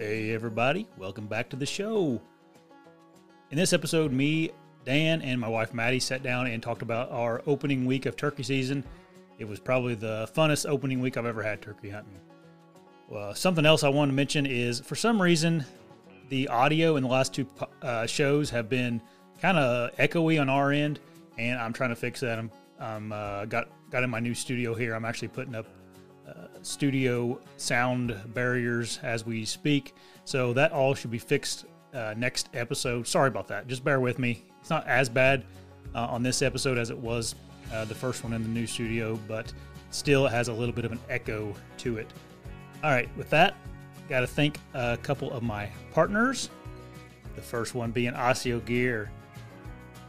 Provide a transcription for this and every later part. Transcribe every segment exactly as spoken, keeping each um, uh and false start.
Hey everybody, welcome back to the show. In this episode, me, Dan, and my wife Madi sat down and talked about our opening week of turkey season. It was probably the funnest opening week I've ever had turkey hunting. Well, something else I wanted to mention is, for some reason, the audio in the last two uh, shows have been kind of echoey on our end, and I'm trying to fix that. I'm, I'm uh, got got in my new studio here. I'm actually putting up Uh, studio sound barriers as we speak, so that all should be fixed uh, next episode. Sorry about that, just bear with me. It's not as bad uh, on this episode as it was uh, the first one in the new studio, but still it has a little bit of an echo to it. All right, with that, got to thank a couple of my partners, the first one being ASIO Gear.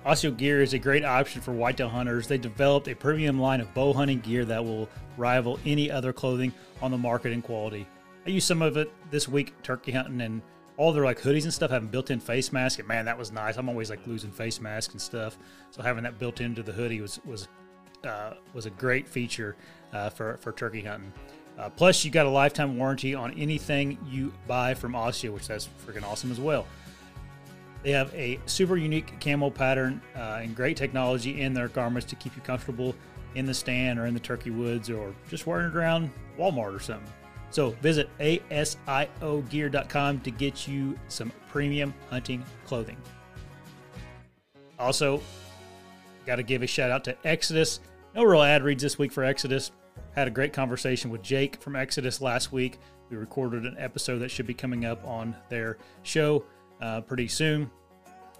ASIO Gear is a great option for whitetail hunters. They developed a premium line of bow hunting gear that will rival any other clothing on the market in quality. I used some of it this week turkey hunting, and all their like hoodies and stuff have built-in face masks, and man, that was nice. I'm always like losing face masks and stuff, so having that built into the hoodie was was uh, was a great feature uh, for for turkey hunting. Uh, plus, you got a lifetime warranty on anything you buy from ASIO, which that's freaking awesome as well. They have a super unique camo pattern uh, and great technology in their garments to keep you comfortable in the stand or in the turkey woods or just wearing it around Walmart or something. So visit A S I O gear dot com to get you some premium hunting clothing. Also, got to give a shout out to Exodus. No real ad reads this week for Exodus. Had a great conversation with Jake from Exodus last week. We recorded an episode that should be coming up on their show Uh, pretty soon.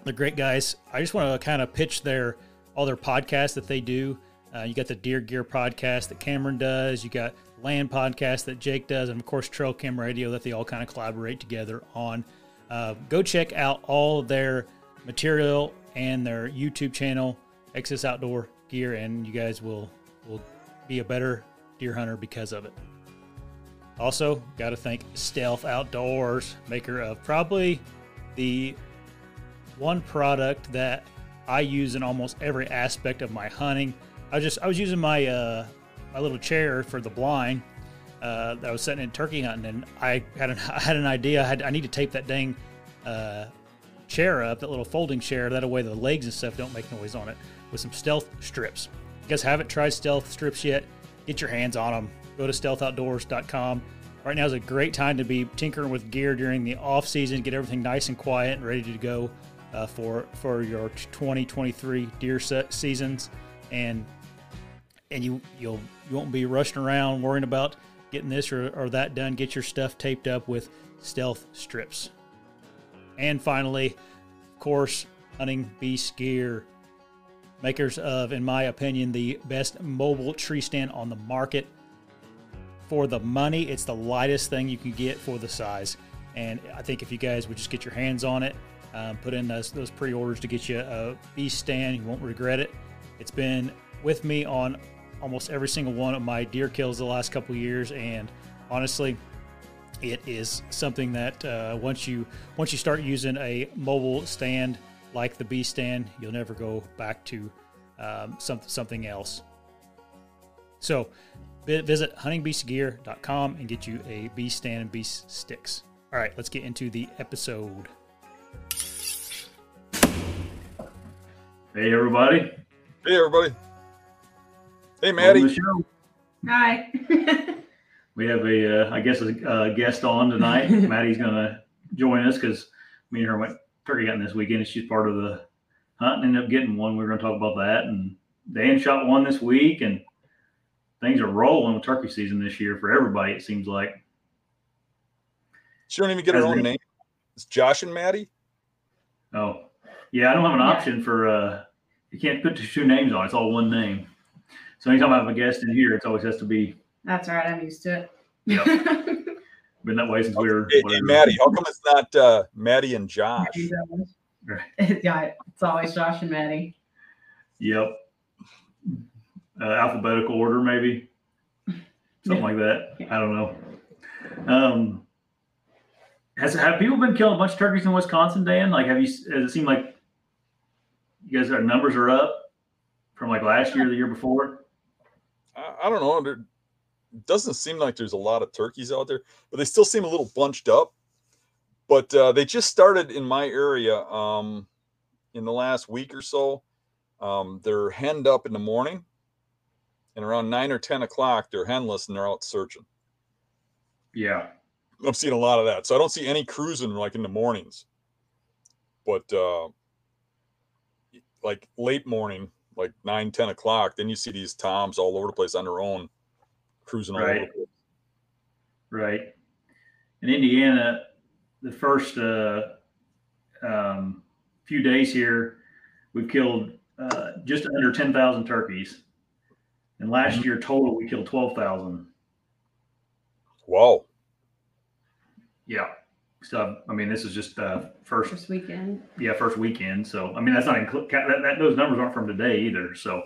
They're great guys. I just want to kind of pitch their all their podcasts that they do. Uh, you got the Deer Gear podcast that Cameron does. You got Land podcast that Jake does, and of course Trail Cam Radio that they all kind of collaborate together on. Uh, go check out all their material and their YouTube channel, Exodus Outdoor Gear, and you guys will will be a better deer hunter because of it. Also, got to thank Stealth Outdoors, maker of probably the one product that I use in almost every aspect of my hunting. I just I was using my uh, my little chair for the blind uh, that I was sitting in turkey hunting, and I had an I had an idea. I had I need to tape that dang uh, chair up, that little folding chair. That way the legs and stuff don't make noise on it. With some stealth strips. If you guys haven't tried stealth strips yet, get your hands on them. Go to stealth outdoors dot com. Right now is a great time to be tinkering with gear during the off season. Get everything nice and quiet and ready to go uh, for for your twenty twenty-three deer set seasons, and and you you'll you won't be rushing around worrying about getting this or, or that done. Get your stuff taped up with stealth strips. And finally, of course, Hunting Beast Gear, makers of, in my opinion, the best mobile tree stand on the market. For the money, it's the lightest thing you can get for the size, and I think if you guys would just get your hands on it, um, put in those, those pre-orders to get you a beast stand, you won't regret it. It's been with me on almost every single one of my deer kills the last couple years, and honestly, it is something that uh, once you once you start using a mobile stand like the beast stand, you'll never go back to um, some, something else. So visit hunting beast gear dot com and get you a beast stand and beast sticks. All right, let's get into the episode. Hey, everybody. Hey, everybody. Hey, Madi. Hi. We have a, uh, I guess, a uh, guest on tonight. Madi's going to join us because me and her went turkey hunting this weekend, and she's part of the hunt and ended up getting one. We were going to talk about that. And Dan shot one this week, and things are rolling with turkey season this year for everybody, it seems like. She don't even get her own name. It's Josh and Madi. Oh, yeah. I don't have an option for, uh, you can't put two names on. It's all one name. So anytime I have a guest in here, it always has to be. That's right. I'm used to it. Yep. Been that way since we were. Hey, hey Madi, how come it's not uh, Madi and Josh? Right. Yeah, it's always Josh and Madi. Yep. Uh, alphabetical order, maybe something like that. I don't know. Um, has have people been killing a bunch of turkeys in Wisconsin, Dan? Like, have you? Has it seemed like you guys' our numbers are up from like last year, the year before? I, I don't know. There doesn't seem like there's a lot of turkeys out there, but they still seem a little bunched up. But uh, they just started in my area um, in the last week or so. Um, they're henned up in the morning, and around nine or ten o'clock, they're henless and they're out searching. Yeah. I've seen a lot of that. So I don't see any cruising like in the mornings. But uh, like late morning, like nine, ten o'clock, then you see these toms all over the place on their own, cruising all right. over the place. Right. In Indiana, the first uh, um, few days here, we've killed uh, just under ten thousand turkeys. And last mm-hmm. year total, we killed twelve thousand. Wow. Yeah. So, I mean, this is just the uh, first, first weekend. Yeah, first weekend. So, I mean, that's not include that, that those numbers aren't from today either. So,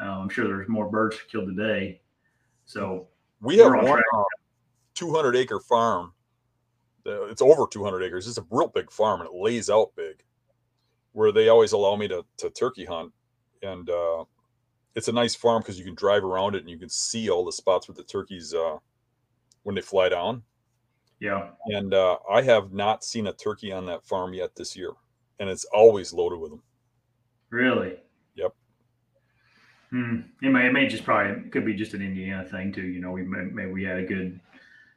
uh, I'm sure there's more birds killed today. So, we have on one uh, two hundred acre farm. Uh, it's over two hundred acres. It's a real big farm, and it lays out big, where they always allow me to to turkey hunt, and uh, it's a nice farm because you can drive around it and you can see all the spots where the turkeys uh, when they fly down. Yeah. And uh, I have not seen a turkey on that farm yet this year. And it's always loaded with them. Really? Yep. Hmm. It may, it may just probably, it could be just an Indiana thing too. You know, we may, maybe we had a good,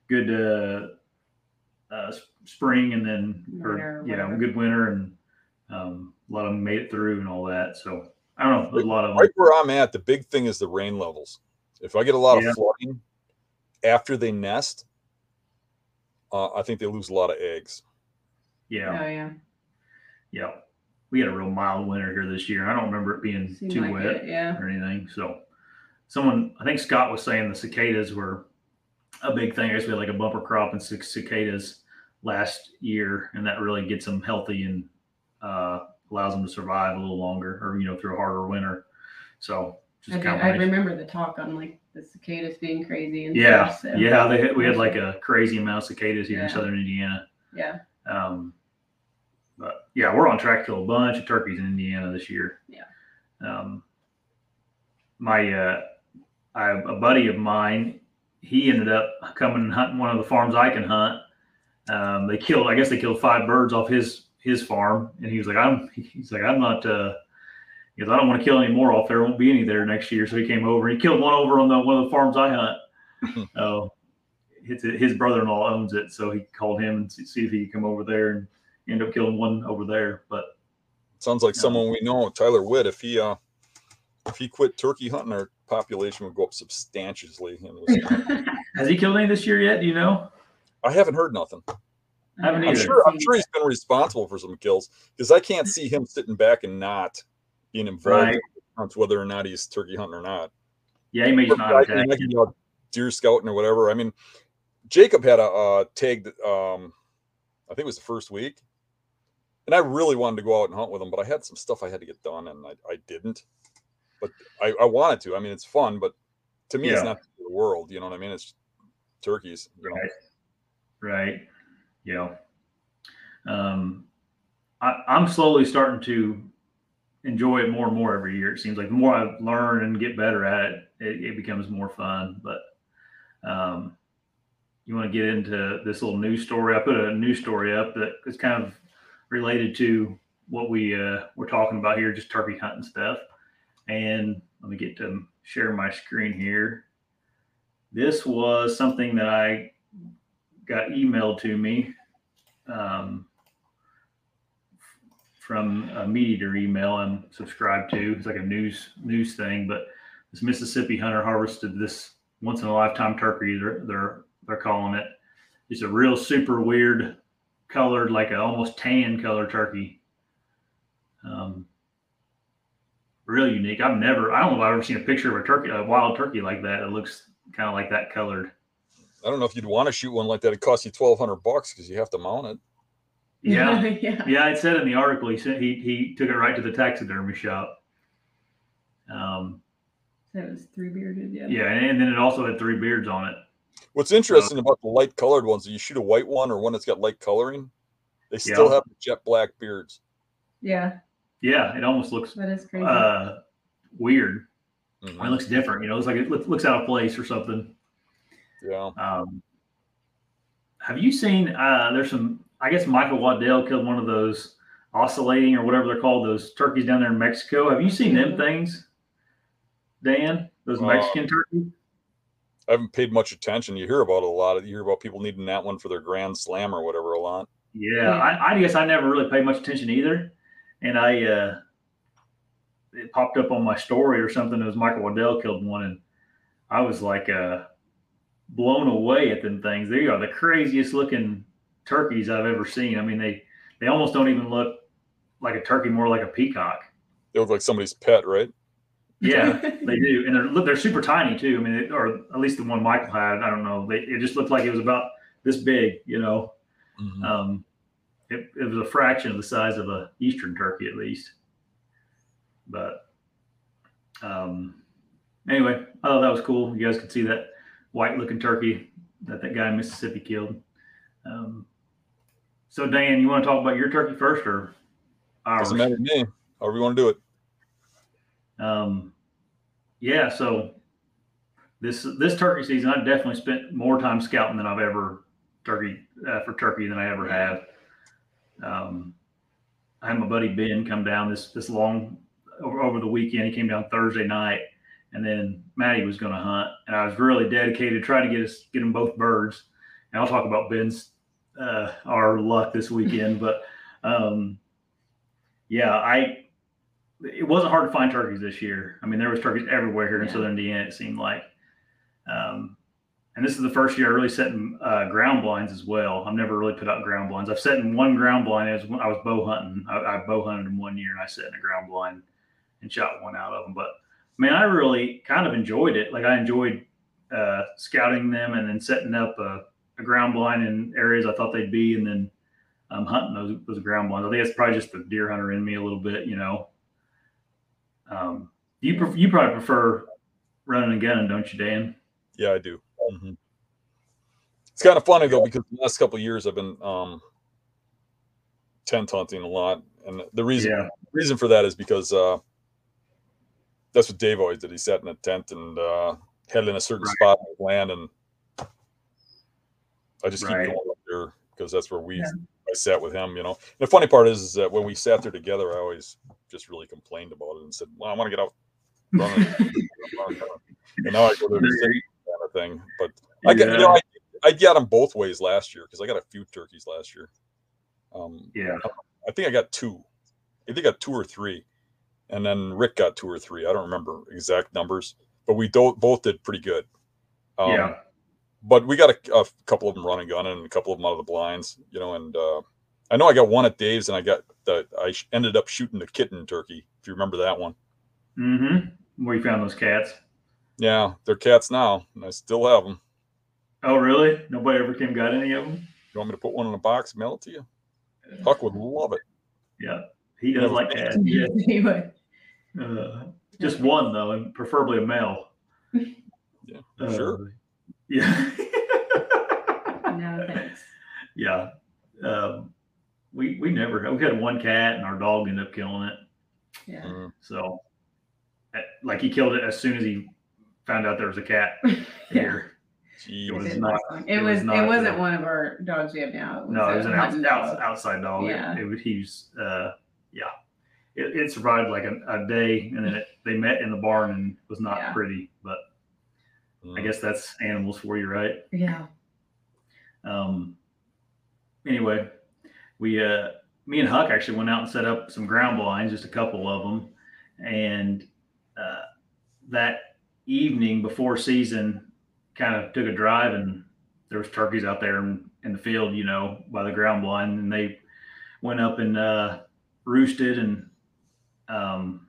good uh, uh, spring and then, winter, or, yeah, whatever. good winter. And um, a lot of them made it through and all that. So I don't know. There's a lot of them. Right where I'm at, the big thing is the rain levels. If I get a lot yeah. of flooding after they nest, Uh, I think they lose a lot of eggs. Yeah. Oh, yeah. Yeah. We had a real mild winter here this year. I don't remember it being Seemed too like wet it, yeah. or anything. So someone, I think Scott was saying the cicadas were a big thing. I guess we had like a bumper crop and six cicadas last year, and that really gets them healthy and uh, allows them to survive a little longer or, you know, through a harder winter. So just okay, I remember the talk on like, the cicadas being crazy and yeah stuff, so. yeah they, we had like a crazy amount of cicadas here yeah. in southern Indiana. Yeah um but yeah, we're on track to kill a bunch of turkeys in Indiana this year. Yeah um my uh I, a buddy of mine, he ended up coming and hunting one of the farms I can hunt. Um they killed, I guess they killed five birds off his his farm, and he was like, i'm he's like i'm not uh because I don't want to kill any more off. There won't be any there next year. So he came over. He killed one over on the, one of the farms I hunt. Oh, uh, his, his brother-in-law owns it. So he called him and see if he could come over there, and end up killing one over there. But sounds like you know. someone we know, Tyler Witt. If he uh, if he quit turkey hunting, our population would go up substantially. Has he killed any this year yet? Do you know? I haven't heard nothing. I haven't either. I'm sure, I'm sure he's been responsible for some kills, because I can't see him sitting back and not being involved, right. in whether or not he's turkey hunting or not. Yeah, he may not. I mean, I can go deer scouting or whatever. I mean, Jacob had a uh, tag that um, I think it was the first week, and I really wanted to go out and hunt with him, but I had some stuff I had to get done, and I, I didn't. But I, I wanted to. I mean, it's fun, but to me, yeah. it's not the world. You know what I mean? It's turkeys. You know? Right. Right. Yeah. Um, I, I'm slowly starting to enjoy it more and more every year. It seems like the more I learn and get better at it, it, it becomes more fun. But um, you want to get into this little news story. I put a news story up that is kind of related to what we uh, we're talking about here, just turkey hunting stuff. And let me get to share my screen here. This was something that I got emailed to me um, from a MeatEater email I'm subscribed to. It's like a news news thing, but this Mississippi hunter harvested this once in a lifetime turkey. They're they're they're calling it. It's a real super weird colored, like an almost tan color turkey. Um, really unique. I've never. I don't know if I've ever seen a picture of a turkey, a wild turkey like that. It looks kind of like that colored. I don't know if you'd want to shoot one like that. It costs you twelve hundred bucks because you have to mount it. Yeah. yeah, yeah. It said in the article he said he he took it right to the taxidermy shop. Um, that was three bearded. Yeah, yeah, and, and then it also had three beards on it. What's interesting so, about the light colored ones, you shoot a white one or one that's got light coloring, they still yeah. have jet black beards. Yeah. Yeah, it almost looks that is crazy. Uh, weird. Mm-hmm. It looks different. You know, it's like it looks out of place or something. Yeah. Um, have you seen? Uh, there's some I guess Michael Waddell killed one of those oscillating or whatever they're called, those turkeys down there in Mexico. Have you seen them things, Dan? Those Mexican uh, turkeys? I haven't paid much attention. You hear about it a lot. You hear about people needing that one for their Grand Slam or whatever a lot. Yeah, I, I guess I never really paid much attention either. And I, uh, it popped up on my story or something. It was Michael Waddell killed one, and I was like uh, blown away at them things. They are the craziest looking turkeys I've ever seen. I mean, they they almost don't even look like a turkey, more like a peacock. They look like somebody's pet, right? Yeah, they do. And they're look, they're super tiny too. I mean, they, or at least the one Michael had, I don't know. They, it just looked like it was about this big, you know. Mm-hmm. Um, it, it was a fraction of the size of a Eastern turkey, at least. But um, anyway, I thought that was cool. You guys could see that white looking turkey that that guy in Mississippi killed. Um, so Dan, you want to talk about your turkey first or ours? Doesn't matter to me. However you want to do it. Um, yeah. So this this turkey season, I've definitely spent more time scouting than I've ever turkey uh, for turkey than I ever have. Um, I had my buddy Ben come down this this long. Over, over the weekend, he came down Thursday night, and then Maddie was going to hunt, and I was really dedicated trying to get us get them both birds. And I'll talk about Ben's uh, our luck this weekend, but um, yeah, I it wasn't hard to find turkeys this year. I mean, there was turkeys everywhere here in yeah. Southern Indiana. It seemed like, um, and this is the first year I really set in uh, ground blinds as well. I've never really put out ground blinds. I've set in one ground blind as when I was bow hunting. I, I bow hunted in one year, and I set in a ground blind and shot one out of them. But man, I really kind of enjoyed it. Like I enjoyed uh, scouting them and then setting up a, a ground blind in areas I thought they'd be, and then um, hunting those, those ground blinds. I think it's probably just the deer hunter in me a little bit, you know. Um, you pref- you probably prefer running and gunning, don't you, Dan? Yeah, I do. Mm-hmm. It's kind of funny though, because the last couple of years I've been um, tent hunting a lot, and the reason yeah. the reason for that is because. Uh, That's what Dave always did. He sat in a tent and uh, headed in a certain right. spot of land, and I just right. keep going up there because that's where we yeah. I sat with him, you know. And the funny part is, is that when we sat there together, I always just really complained about it and said, "Well, I want to get out." And now I go to the same kind of thing, but yeah. I get you know, I, I got them both ways last year because I got a few turkeys last year. Um, yeah, I think I got two. I think I got two or three. And then Rick got two or three. I don't remember exact numbers, but we do- both did pretty good. Um, yeah. But we got a, a couple of them running gun and a couple of them out of the blinds, you know. And uh, I know I got one at Dave's, and I got the I sh- ended up shooting the kitten turkey. If you remember that one. Mm-hmm. Where you found those cats? Yeah, they're cats now, and I still have them. Oh, really? Nobody ever came got any of them? You want me to put one in a box and mail it to you? Huck would love it. Yeah. He does like that. Yeah. Anyway. Uh, just one, though, and preferably a male. Yeah, uh, sure. Yeah. No, thanks. Yeah. Um, we we never we had one cat, and our dog ended up killing it. Yeah. Mm. So, like, he killed it as soon as he found out there was a cat here. It was not. It was. It wasn't one of our dogs we have now. No, it was an outside dog. Yeah. It was. He's. Uh, Yeah, it, it survived like a, a day, and then it, they met in the barn and was not yeah. pretty. But mm. I guess that's animals for you, right? Yeah. Um. Anyway, we, uh, me and Huck actually went out and set up some ground blinds, just a couple of them, and uh, that evening before season, kind of took a drive, and there was turkeys out there in, in the field, you know, by the ground blind, and they went up and. Uh, roosted, and um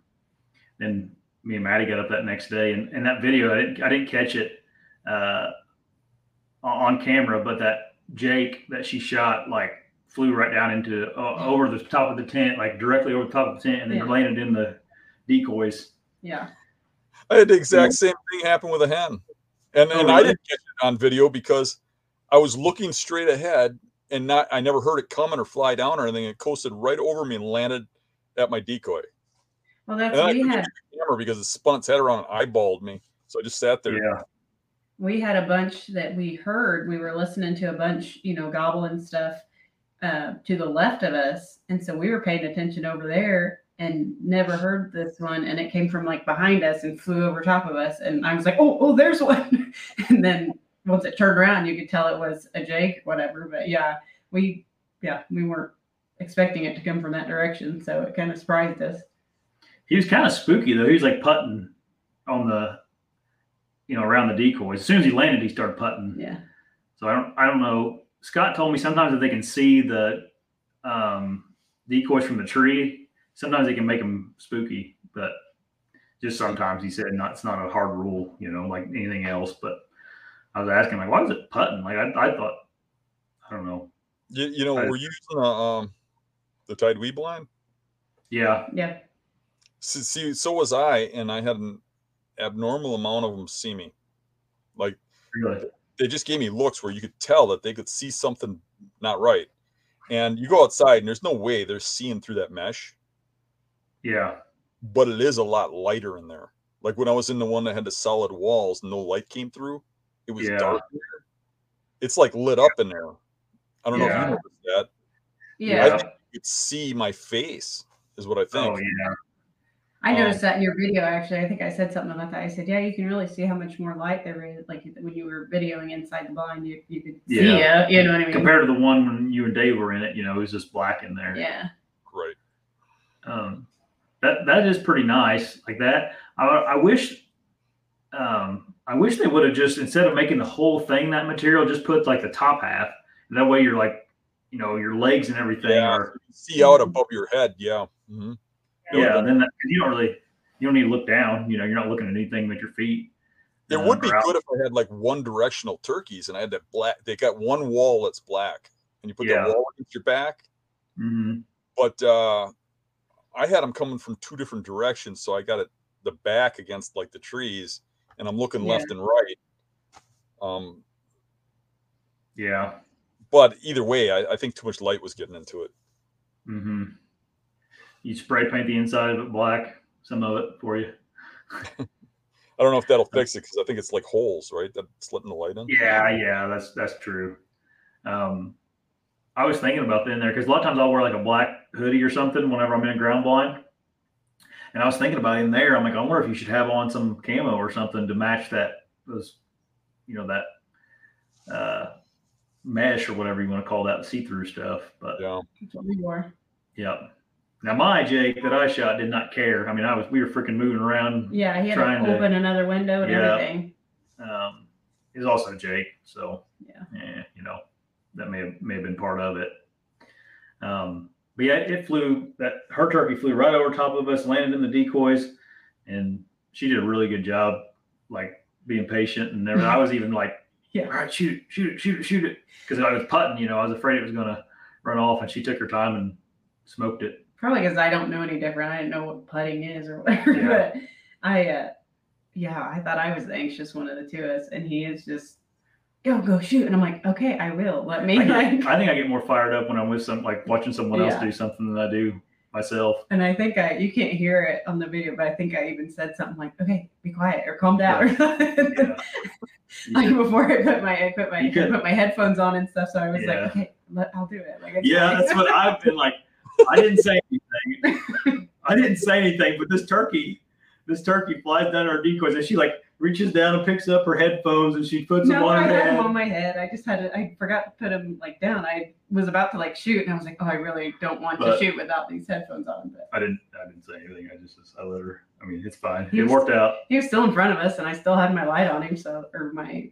then me and Maddie got up that next day, and, and that video I didn't, I didn't catch it uh on camera, but that Jake that she shot like flew right down into uh, over the top of the tent, like directly over the top of the tent, and then yeah. landed in the decoys. Yeah, I had the exact same thing happen with a hen, and, and I didn't catch it on video because I was looking straight ahead. And not, I never heard it coming or fly down or anything. It coasted right over me and landed at my decoy. Well, that's what we had. Camera because it spun its head around and eyeballed me. So I just sat there. Yeah. We had a bunch that we heard. We were listening to a bunch, you know, gobbling stuff. uh, to the left of us. And so we were paying attention over there and never heard this one. And it came from like behind us and flew over top of us. And I was like, oh, oh, there's one. And then once it turned around, you could tell it was a Jake, whatever. But yeah, we, yeah, we weren't expecting it to come from that direction. So it kind of surprised us. He was kind of spooky though. He was like putting on the, you know, around the decoy. As soon as he landed, he started putting. Yeah. So I don't, I don't know. Scott told me sometimes if they can see the um, decoys from the tree, sometimes they can make them spooky, but just sometimes, he said, not, it's not a hard rule, you know, like anything else. But I was asking, like, why was it putting? Like, I, I thought, I don't know. You, you know, I, we're using a, um, the Tide Weed blind. Yeah. Yeah. See, see, so was I, and I had an abnormal amount of them see me. Like, really? They just gave me looks where you could tell that they could see something not right. And you go outside, and there's no way they're seeing through that mesh. Yeah. But it is a lot lighter in there. Like when I was in the one that had the solid walls, no light came through. It was yeah. dark. It's like lit up in there. I don't yeah. know if you noticed that. Yeah. I think you could see my face is what I think. Oh, yeah. I noticed um, that in your video, actually. I think I said something about that. I said, yeah, you can really see how much more light there is. Like when you were videoing inside the blind, you, you could yeah. see it. You know what I mean? Compared to the one when you and Dave were in it, you know, it was just black in there. Yeah. Great. Um, that, that is pretty nice. Like that. I, I wish... Um, I wish they would have just, instead of making the whole thing that material, just put like the top half. And that way you're like, you know, your legs and everything yeah. are. You see out above your head. Yeah. Mm-hmm. Yeah, then that, you don't really, you don't need to look down. You know, you're not looking at anything but your feet. It um, would be good if I had like one directional turkeys and I had that black. They got one wall that's black, and you put yeah. the wall against your back. Mm-hmm. But uh, I had them coming from two different directions, so I got it the back against like the trees, and I'm looking yeah. left and right. Um. Yeah. But either way, I, I think too much light was getting into it. Mm-hmm. You spray paint the inside of it black, some of it for you. I don't know if that'll fix it because I think it's like holes, right? That's letting the light in. Yeah, yeah, that's that's true. Um, I was thinking about that in there because a lot of times I'll wear like a black hoodie or something whenever I'm in a ground blind. And I was thinking about it in there. I'm like, I wonder if you should have on some camo or something to match that, those, you know, that uh, mesh or whatever you want to call that see-through stuff. But yeah. That's what we wore. Yeah. Now my Jake that I shot did not care. I mean, I was we were freaking moving around. Yeah, he had to open to, another window and yeah. everything. Um, he's also Jake, so yeah, eh, you know, that may have, may have been part of it. Um, but yeah, it, it flew. That her turkey flew right over top of us, landed in the decoys, and she did a really good job, like being patient and everything. I was even like, yeah, all right, shoot it, shoot it, shoot it, shoot it, because I was putting. You know, I was afraid it was going to run off, and she took her time and smoked it. Probably because I don't know any different. I didn't know what putting is or whatever. Yeah. But I, uh, yeah, I thought I was the anxious one of the two of us. And he is just, go, go, shoot. And I'm like, okay, I will. Let me. I, get, like, I think I get more fired up when I'm with some, like watching someone yeah. else do something than I do myself. And I think I, you can't hear it on the video, but I think I even said something like, okay, be quiet or calm down. Yeah. yeah. Like before I put my, I put my, I put my headphones on and stuff. So I was yeah. like, okay, let, I'll do it. Like, yeah, like, that's what I've been like. I didn't say anything. I didn't say anything, but this turkey, this turkey flies down our decoys, and she like reaches down and picks up her headphones, and she puts no, them on I her head. I had them on my head. I just had to, I forgot to put them like down. I was about to like shoot, and I was like, oh, I really don't want but to shoot without these headphones on. But I didn't. I didn't say anything. I just, I let her. I mean, it's fine. It worked still, out. He was still in front of us, and I still had my light on him. So or my,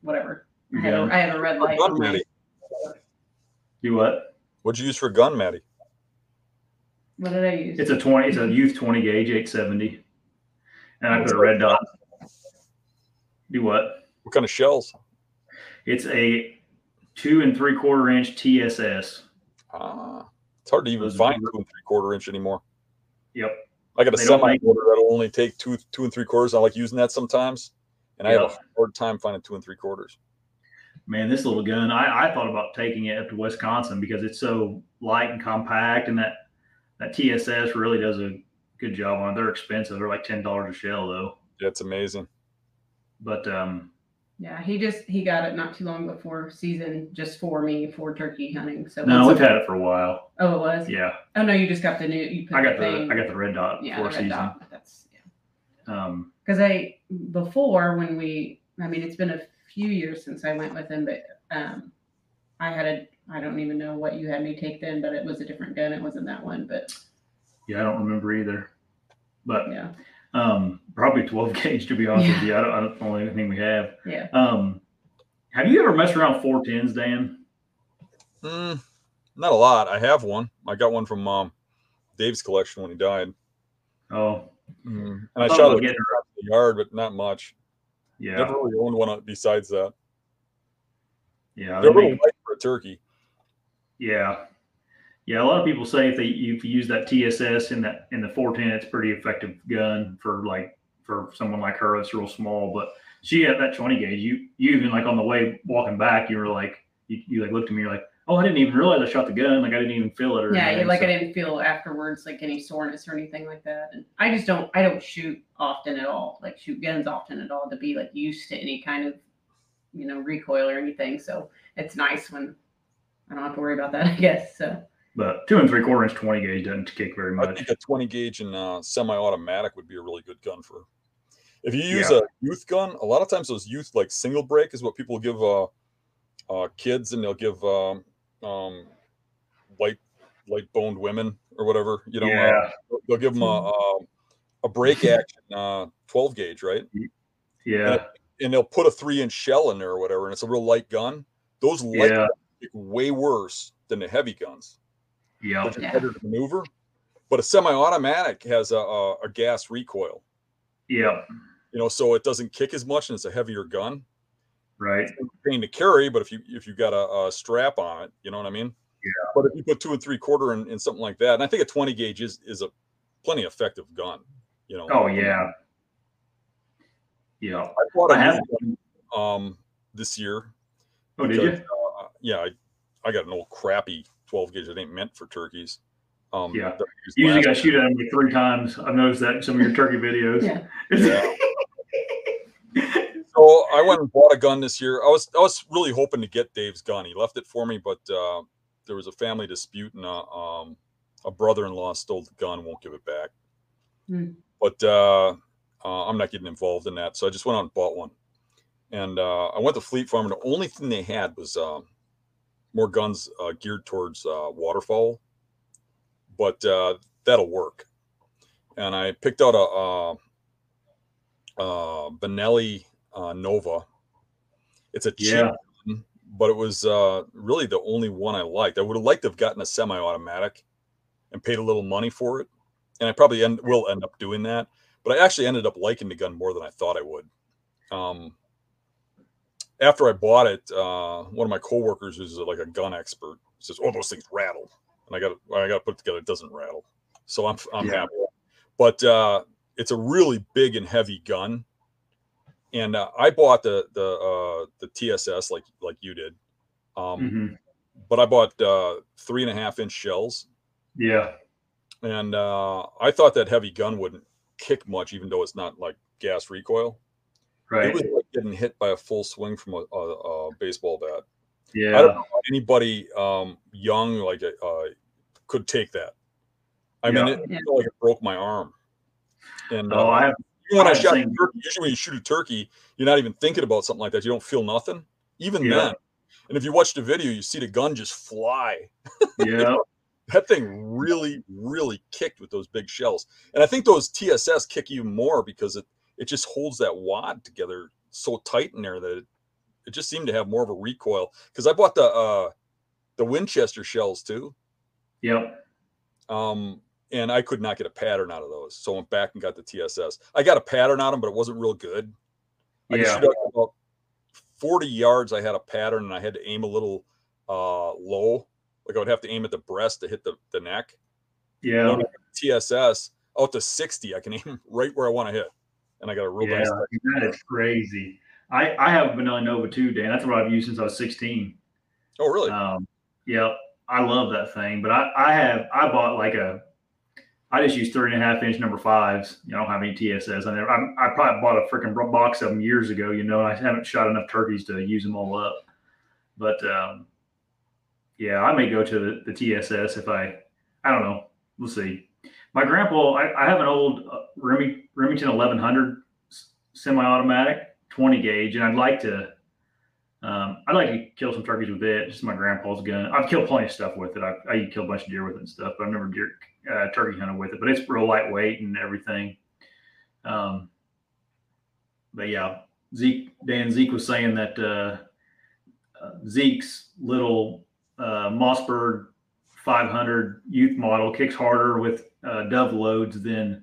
whatever. I had, yeah. a, I had a red light. Gun, Maddie. You what? What'd you use for a gun, Maddie? What did I use? It's a twenty. It's a youth twenty gauge eight seventy, and I put a red dot. Do what? What kind of shells? It's a two and three quarter inch T S S. Ah, it's hard to even find two and three quarter inch anymore. Yep. I got a semi quarter that'll only take two two and three quarters. I like using that sometimes, and yep. I have a hard time finding two and three quarters. Man, this little gun, I, I thought about taking it up to Wisconsin because it's so light and compact, and that. That T S S really does a good job on it. They're expensive. They're like ten dollars a shell, though. That's amazing. But um, Yeah, he just he got it not too long before season, just for me for turkey hunting. So no, we've had it for a while. Oh, it was. Yeah. Oh no, you just got the new. You put I got the, the I got the red dot yeah, for season. Dot. That's yeah. Um, because I before when we, I mean, it's been a few years since I went with him, but um, I had a I don't even know what you had me take then, but it was a different gun. It wasn't that one, but yeah, I don't remember either. But yeah. Um, probably twelve gauge, to be honest yeah. with you. I don't, I don't know anything we have. Yeah. Um, have you ever messed around four tens, Dan? Mm, not a lot. I have one. I got one from um, Dave's collection when he died. Oh. Mm. And I, I shot it in the yard, but not much. Yeah. Never really owned one besides that. Yeah. They're really light for a turkey. Yeah. Yeah, a lot of people say if they if you use that T S S in that in the four ten, it's a pretty effective gun for like for someone like her that's real small. But she had that twenty gauge. You you even like on the way walking back, you were like you, you like looked at me, you're like, oh, I didn't even realize I shot the gun. Like I didn't even feel it or yeah, anything, like so. I didn't feel afterwards like any soreness or anything like that. And I just don't I don't shoot often at all, like shoot guns often at all to be like used to any kind of you know recoil or anything. So it's nice when I don't have to worry about that, I guess. So. But two and three quarter inch twenty gauge doesn't kick very much. I think a twenty gauge and uh, semi-automatic would be a really good gun for. If you use yeah. a youth gun, a lot of times those youth like single break is what people give uh, uh, kids, and they'll give um, um, light light boned women or whatever. You know, yeah. uh, they'll give them a a, a break action uh, twelve gauge, right? Yeah, and, and they'll put a three inch shell in there or whatever, and it's a real light gun. Those light yeah. guns kick way worse than the heavy guns. Yeah, which is better to maneuver, but a semi-automatic has a, a, a gas recoil. Yeah, you know, so it doesn't kick as much, and it's a heavier gun. Right, it's a pain to carry, but if you if you got a, a strap on it, you know what I mean. Yeah, but if you put two and three quarter in, in something like that, and I think a twenty gauge is is a plenty effective gun. You know. Oh yeah. Yeah, I bought a new gun um this year. Oh, did you? Uh, yeah, I, I got an old crappy twelve gauge that ain't meant for turkeys. Um, yeah. Usually I shoot at them like three times. I've noticed that in some of your turkey videos. Yeah. yeah. So I went and bought a gun this year. I was I was really hoping to get Dave's gun. He left it for me, but uh, there was a family dispute, and a, um, a brother-in-law stole the gun, won't give it back. Mm. But uh, uh, I'm not getting involved in that, so I just went out and bought one. And uh, I went to Fleet Farm, and the only thing they had was um, – more guns uh, geared towards uh, waterfowl, but uh, that'll work. And I picked out a, a, a Benelli uh, Nova. It's a cheap yeah. gun, but it was uh, really the only one I liked. I would have liked to have gotten a semi-automatic and paid a little money for it. And I probably end, will end up doing that, but I actually ended up liking the gun more than I thought I would. Um, After I bought it, uh, one of my coworkers, who's like a gun expert, says, "Oh, those things rattle," and I got I got to put it together. It doesn't rattle, so I'm I'm yeah. happy. But uh, it's a really big and heavy gun, and uh, I bought the the uh, the T S S like like you did, um, mm-hmm. but I bought uh, three and a half inch shells. Yeah, and uh, I thought that heavy gun wouldn't kick much, even though it's not like gas recoil. Right. It was like getting hit by a full swing from a, a, a baseball bat. Yeah. I don't know if anybody um, young like uh, could take that. I yeah. mean, it, yeah. it felt like it broke my arm. And oh, uh, I have, even I when I shot seen... a turkey, usually when you shoot a turkey, you're not even thinking about something like that. You don't feel nothing. Even yeah. then. And if you watch the video, you see the gun just fly. Yeah. That thing really, really kicked with those big shells. And I think those T S S kick even more because it It just holds that wad together so tight in there that it, it just seemed to have more of a recoil. Because I bought the uh, the Winchester shells too. Yep. Um, and I could not get a pattern out of those, so I went back and got the T S S. I got a pattern on them, but it wasn't real good. I yeah. Could shoot about forty yards. I had a pattern, and I had to aim a little uh, low. Like I would have to aim at the breast to hit the, the neck. Yeah. And T S S out to sixty, I can aim right where I want to hit. And I got a real yeah, nice that is crazy. I, I have Benelli Nova too, Dan. That's what I've used since I was sixteen. Oh, really? Um, yeah, I love that thing. But I, I have I bought like a I just use three and a half inch number fives. You know, I don't have any T S S. I never. I, I probably bought a freaking box of them years ago. You know, and I haven't shot enough turkeys to use them all up. But um, yeah, I may go to the, the T S S if I. I don't know. We'll see. My grandpa. I, I have an old Remington eleven hundred semi-automatic twenty gauge, and I'd like to. Um, I'd like to kill some turkeys with it. Just my grandpa's gun. I've killed plenty of stuff with it. I, I killed a bunch of deer with it and stuff, but I've never deer, uh, turkey hunted with it. But it's real lightweight and everything. Um, but yeah, Zeke, Dan Zeke was saying that uh, uh, Zeke's little uh, Mossberg five hundred youth model kicks harder with uh, dove loads than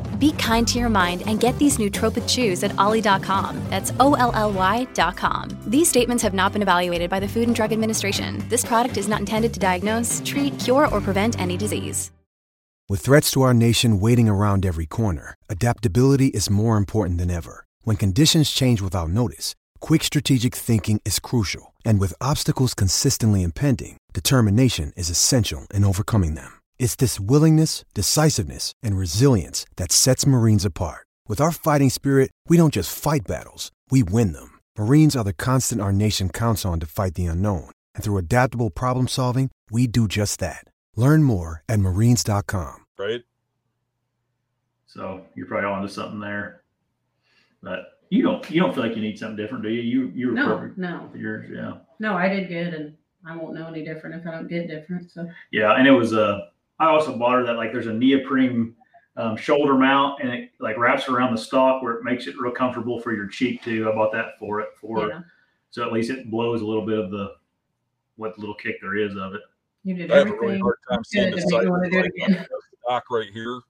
Be kind to your mind and get these nootropic chews at ollie dot com. That's O L L Y dot com. These statements have not been evaluated by the Food and Drug Administration. This product is not intended to diagnose, treat, cure, or prevent any disease. With threats to our nation waiting around every corner, adaptability is more important than ever. When conditions change without notice, quick strategic thinking is crucial, and with obstacles consistently impending, determination is essential in overcoming them. It's this willingness, decisiveness, and resilience that sets Marines apart. With our fighting spirit, we don't just fight battles, we win them. Marines are the constant our nation counts on to fight the unknown, and through adaptable problem solving, we do just that. Learn more at marines dot com. Right. So you're probably onto something there, but you don't you don't feel like you need something different, do you? You you're no, perfect. No, yours, yeah. No, I did good, and I won't know any different if I don't get different. So yeah, and it was a. Uh, I also bought her that like there's a neoprene um, shoulder mount, and it like wraps around the stock where it makes it real comfortable for your cheek too. I bought that for it for yeah. So at least it blows a little bit of the what little kick there is of it. You did I everything. Have a really hard time seeing the sight. Want to do it again. Dock right here,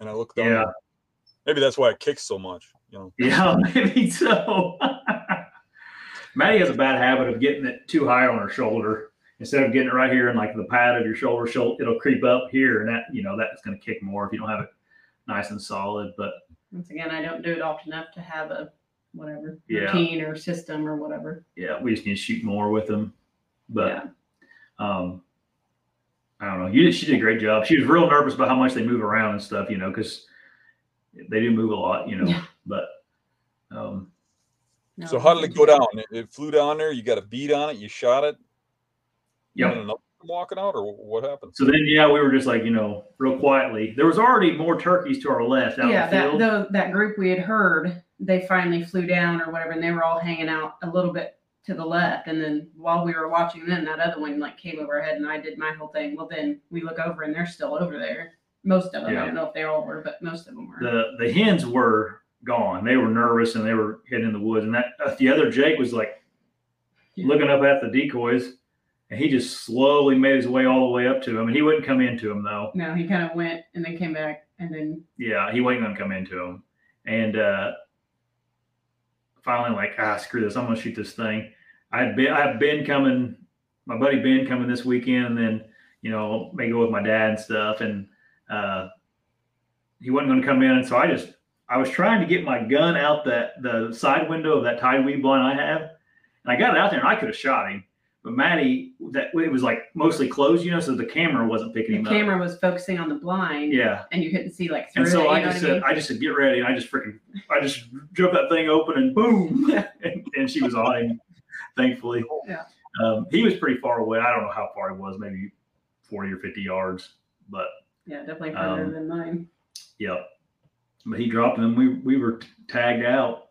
and I look down. Yeah. Maybe that's why it kicks so much, you know. Yeah, maybe so. Maddie has a bad habit of getting it too high on her shoulder. Instead of getting it right here in like the pad of your shoulder, she'll it'll creep up here, and that you know that's going to kick more if you don't have it nice and solid. But once again, I don't do it often enough to have a whatever yeah. routine or system or whatever. Yeah, we just need to shoot more with them. But yeah. um I don't know. You did, she did a great job. She was real nervous about how much they move around and stuff, you know, because they do move a lot, you know. Yeah. But um, no, so how did it go down? It, it flew down there. You got a bead on it. You shot it. Yeah. You walking out, or what happened? So then, yeah, we were just like, you know, real quietly. There was already more turkeys to our left. Out yeah, the that the, that group we had heard, they finally flew down or whatever, and they were all hanging out a little bit to the left, and then while we were watching them, that other one like came over ahead, and I did my whole thing. Well, then we look over, and they're still over there. Most of them, yeah. I don't know if they all were, but most of them were. The the hens were gone. They were nervous, and they were hidden in the woods. And that uh, the other Jake was like yeah. looking up at the decoys, and he just slowly made his way all the way up to him. And he wouldn't come into him though. No, he kind of went and then came back, and then yeah, he wasn't gonna come into him, and. uh Finally, like, ah, screw this. I'm going to shoot this thing. I've been, I've been coming, my buddy Ben coming this weekend, and then, you know, may go with my dad and stuff. And uh, he wasn't going to come in. And so I just, I was trying to get my gun out that the side window of that tide weed blind I have. And I got it out there, and I could have shot him. But Maddie, that it was like mostly closed, you know, so the camera wasn't picking him up. The camera was focusing on the blind. Yeah. And you couldn't see like through it. And so I just said, I just said, get ready. And I just freaking, I just drove that thing open, and boom. and, and she was on him, thankfully. Yeah. Um, he was pretty far away. I don't know how far he was, maybe forty or fifty yards. But yeah, definitely further um, than mine. Yeah. But he dropped him. We, we were tagged out.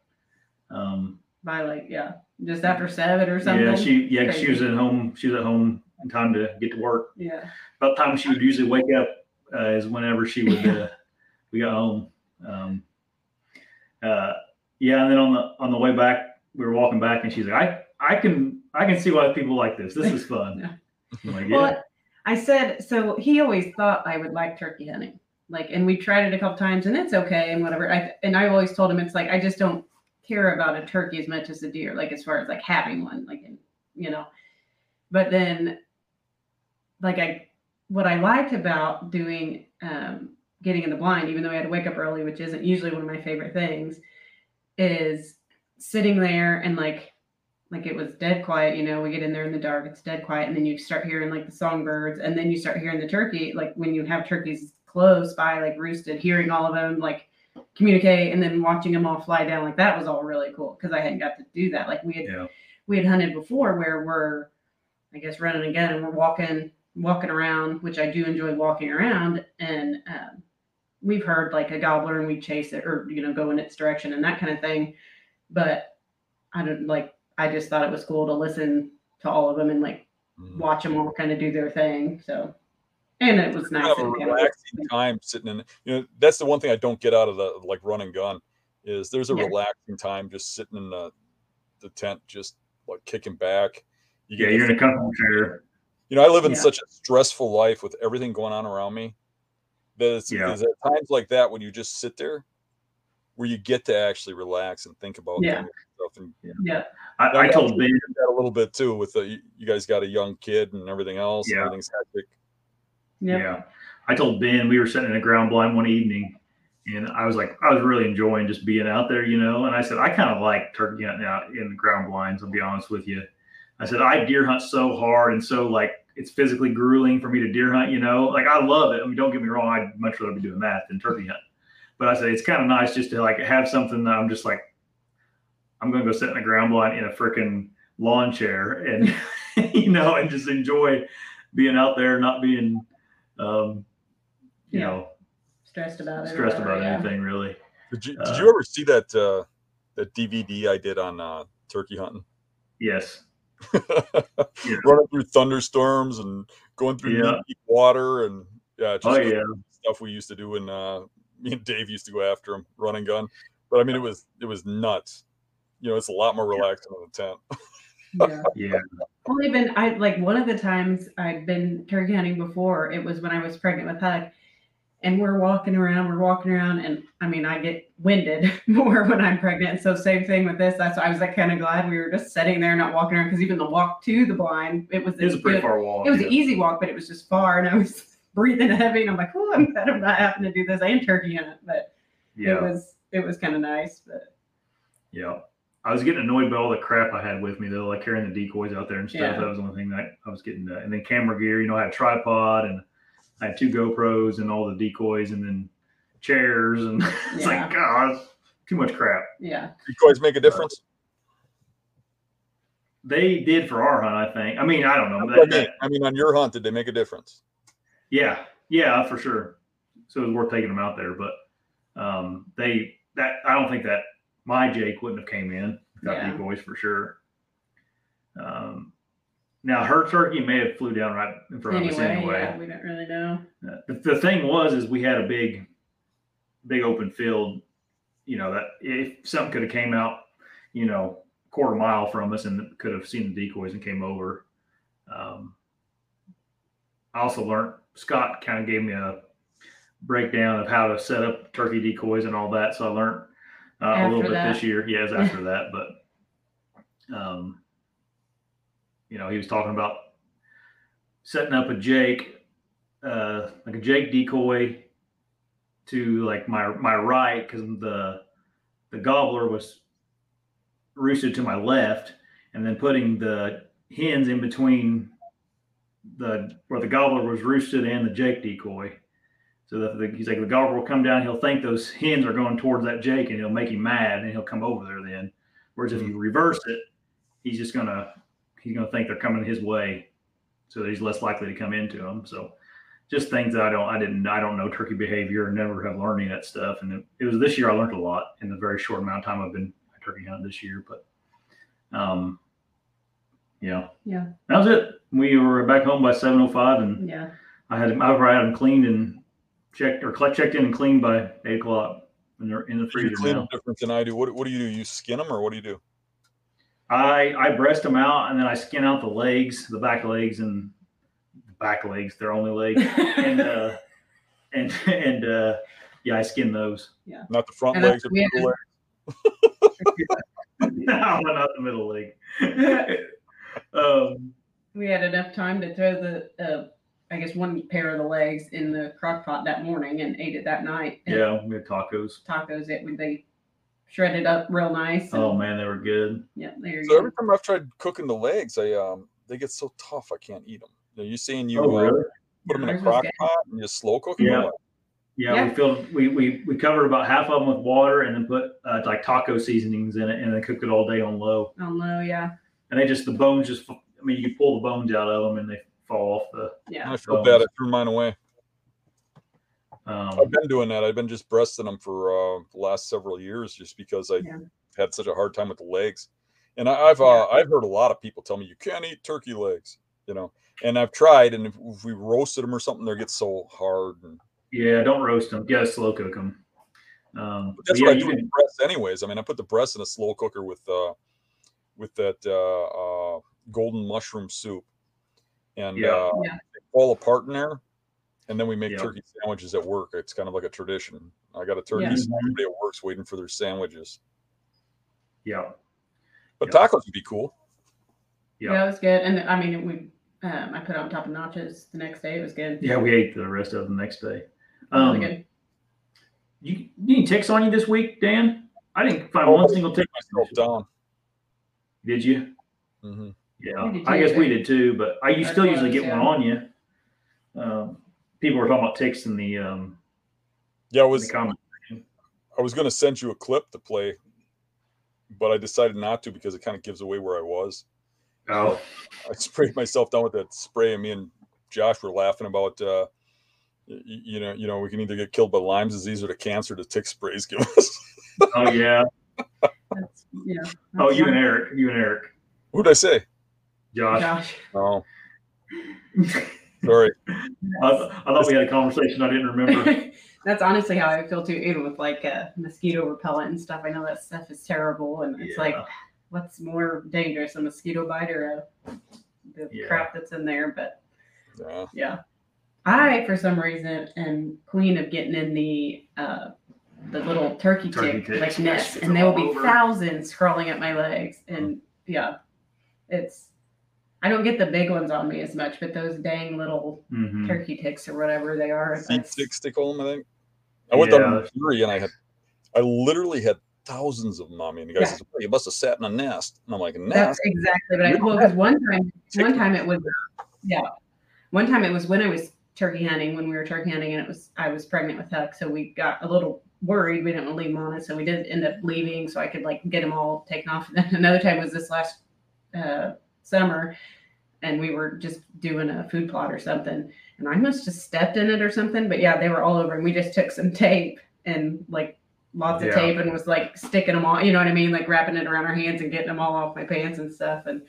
Um, By like, yeah. Just after seven or something. Yeah, she yeah Crazy. she was at home. She was at home in time to get to work. Yeah. About the time she would usually wake up uh, is whenever she would. Uh, we got home. Um, uh, yeah, and then on the on the way back, we were walking back, and she's like, "I I can I can see why people like this. This is fun." Yeah. I'm like, yeah. Well, I said so. He always thought I would like turkey hunting, like, and we tried it a couple times, and it's okay and whatever. I and I always told him it's like I just don't. Care about a turkey as much as a deer, like as far as like having one, like, you know, But then, like I, what I like about doing, um, getting in the blind, even though I had to wake up early, which isn't usually one of my favorite things, is sitting there and like, like it was dead quiet, you know, we get in there in the dark, it's dead quiet. And then you start hearing like the songbirds, and then you start hearing the turkey, like when you have turkeys close by, like roosted, hearing all of them, like communicate, and then watching them all fly down. Like that was all really cool. Cause I hadn't got to do that. Like we had, yeah. we had hunted before where we're, I guess, running again and we're walking, walking around, which I do enjoy walking around. And, um, we've heard like a gobbler and we chase it or, you know, go in its direction and that kind of thing. But I don't like, I just thought it was cool to listen to all of them and like mm-hmm. watch them all kind of do their thing. So, and it was it's nice. Kind of a relaxing time sitting in, you know, that's the one thing I don't get out of the like run and gun is there's a yeah. relaxing time just sitting in the, the tent, just like kicking back. You get yeah, you're in a comfortable chair. You know, I live in yeah. such a stressful life with everything going on around me. That it's, yeah. it's at times like that when you just sit there where you get to actually relax and think about yeah. things. And, yeah, yeah. I, I told Ben that a little bit too. With the, you guys got a young kid and everything else. Yeah, everything's hectic. Yeah. yeah, I told Ben we were sitting in a ground blind one evening, and I was like, I was really enjoying just being out there, you know. And I said, I kind of like turkey hunting out in the ground blinds. I'll be honest with you. I said, I deer hunt so hard and so like it's physically grueling for me to deer hunt, you know. Like I love it. I mean, don't get me wrong. I'd much rather be doing that than turkey hunt. But I said it's kind of nice just to like have something that I'm just like. I'm going to go sit in a ground blind in a freaking lawn chair and, you know, and just enjoy being out there, not being, um, you yeah. know, stressed about it, stressed about yeah. anything really. Did you, did you uh, ever see that, uh, that D V D I did on, uh, turkey hunting? Yes. yeah. Running through thunderstorms and going through yeah. deep water and yeah, just oh, yeah. stuff we used to do. And, uh, me and Dave used to go after him, run and gun. But I mean, it was, it was nuts. You know, it's a lot more relaxing yeah. in the tent. yeah. yeah. Well, even I like one of the times I've been turkey hunting before, it was when I was pregnant with Huck, and we're walking around, we're walking around, and I mean, I get winded more when I'm pregnant. So same thing with this. That's why I was like kind of glad we were just sitting there, not walking around, because even the walk to the blind, it was, it was a pretty good, far walk. It was yeah. an easy walk, but it was just far, and I was breathing heavy, and I'm like, oh, I'm glad I'm not having to do this. I am turkey hunting, but yeah. it was it was kind of nice, but yeah. I was getting annoyed by all the crap I had with me though, like carrying the decoys out there and stuff. Yeah. That was the only thing that I was getting. Uh, and then camera gear, you know, I had a tripod and I had two GoPros and all the decoys and then chairs and yeah. it's like, God, too much crap. Yeah. Decoys make a difference. Uh, they did for our hunt, I think. I mean, I don't know. But that, that, I mean, on your hunt, did they make a difference? Yeah. Yeah, for sure. So it was worth taking them out there, but um, they, that, I don't think that, my Jake wouldn't have came in without yeah. decoys for sure. Um, now her turkey may have flew down right in front anyway, of us anyway. Yeah, we don't really know. Uh, the, the thing was, is we had a big, big open field, you know, that if something could have came out, you know, a quarter mile from us and could have seen the decoys and came over. Um, I also learned Scott kind of gave me a breakdown of how to set up turkey decoys and all that. So I learned, Uh, a little bit that. This year. Yeah, it's after that. But, um, you know, he was talking about setting up a Jake, uh, like a Jake decoy to like my, my right. Cause the, the gobbler was roosted to my left, and then putting the hens in between the, where the gobbler was roosted and the Jake decoy. So the, the, he's like, the gobbler will come down. He'll think those hens are going towards that Jake, and it'll make him mad, and he'll come over there then. Whereas if you reverse it, he's just gonna he's gonna think they're coming his way, so that he's less likely to come into them. So just things that I don't I didn't I don't know turkey behavior, and never have learned any of that stuff. And it, it was this year I learned a lot in the very short amount of time I've been turkey hunting this year. But um, yeah, yeah, that was it. We were back home by seven oh five, and yeah, I had him, I had him cleaned and. Checked or checked in and cleaned by eight o'clock, and they're in the freezer. You clean them different than I do. What, what do you do? You skin them, or what do you do? I I breast them out, and then I skin out the legs, the back legs, and the back legs. They're only legs, and uh, and and uh, yeah, I skin those. Yeah, not the front and legs or middle legs. No, not the middle leg. um, We had enough time to throw the, uh, I guess, one pair of the legs in the crock pot that morning and ate it that night. And yeah, we had tacos. Tacos, it would be shredded up real nice. And, oh, man, they were good. Yeah, they were so good. So every time I've tried cooking the legs, I um they get so tough I can't eat them. Are you saying you oh, really? put them in a crock pot and just slow cook them? Yeah. Or yeah, yeah, we filled, we, we we covered about half of them with water and then put uh, like taco seasonings in it and then cooked it all day on low. On low, yeah. And they just, the bones just, I mean, you pull the bones out of them and they fall off the. Yeah. I feel bones. bad. I threw mine away. Um, I've been doing that. I've been just breasting them for uh, the last several years just because I yeah. had such a hard time with the legs. And I, I've yeah. uh, I've heard a lot of people tell me you can't eat turkey legs, you know. And I've tried, and if, if we roasted them or something, they get so hard and. Yeah, don't roast them. Yeah, slow cook them. Um, that's yeah, what I do with the breast anyways. I mean, I put the breast in a slow cooker with uh, with that uh, uh, golden mushroom soup. And yeah. Uh, yeah. they fall apart in there. And then we make yeah. turkey sandwiches at work. It's kind of like a tradition. I got a turkey yeah. somebody at work's waiting for their sandwiches. Yeah. But yeah. tacos would be cool. Yeah, that was good. And, I mean, we um, I put it on top of nachos the next day. It was good. Yeah, we ate the rest of them the next day. Um, really you, you any ticks on you this week, Dan? I didn't find oh, one single tick. Myself down. Did you? Mm-hmm. Yeah, did I guess we did too. But I you still usually get one on you. Um, people were talking about ticks in the um. Yeah, I was. I was going to send you a clip to play, but I decided not to because it kind of gives away where I was. Oh, I sprayed myself down with that spray, and me and Josh were laughing about. Uh, You know, you know, we can either get killed by Lyme disease or the cancer the tick sprays give us. Oh yeah. That's, yeah. That's oh, you funny. and Eric. You and Eric. Who'd I say? Josh. Josh. Oh. Sorry. I, I thought we had a conversation I didn't remember. That's honestly how I feel too, even with like uh, mosquito repellent and stuff. I know that stuff is terrible, and it's yeah. like, what's more dangerous, a mosquito bite or a, the yeah. crap that's in there? But yeah. yeah. I, for some reason, am queen of getting in the uh, the little turkey, turkey tick like nests, and there will be over. thousands crawling at my legs. And mm. yeah, it's I don't get the big ones on me as much, but those dang little mm-hmm. turkey ticks or whatever they are. Ticks they call them, I think. I went yeah. to Missouri and I had I literally had thousands of them on me, and the guy yeah. says, "Well, you must have sat in a nest." And I'm like, "Nest?" That's exactly what I well because one time one time it was yeah one time it was when I was. turkey hunting when we were turkey hunting and it was I was pregnant with Huck, so we got a little worried. We didn't want to leave him on it, so we did end up leaving so I could like get them all taken off. And then another time was this last uh summer, and we were just doing a food plot or something, and I must have stepped in it or something, but yeah, they were all over, and we just took some tape and like lots yeah. of tape and was like sticking them all, you know what I mean, like wrapping it around our hands and getting them all off my pants and stuff. And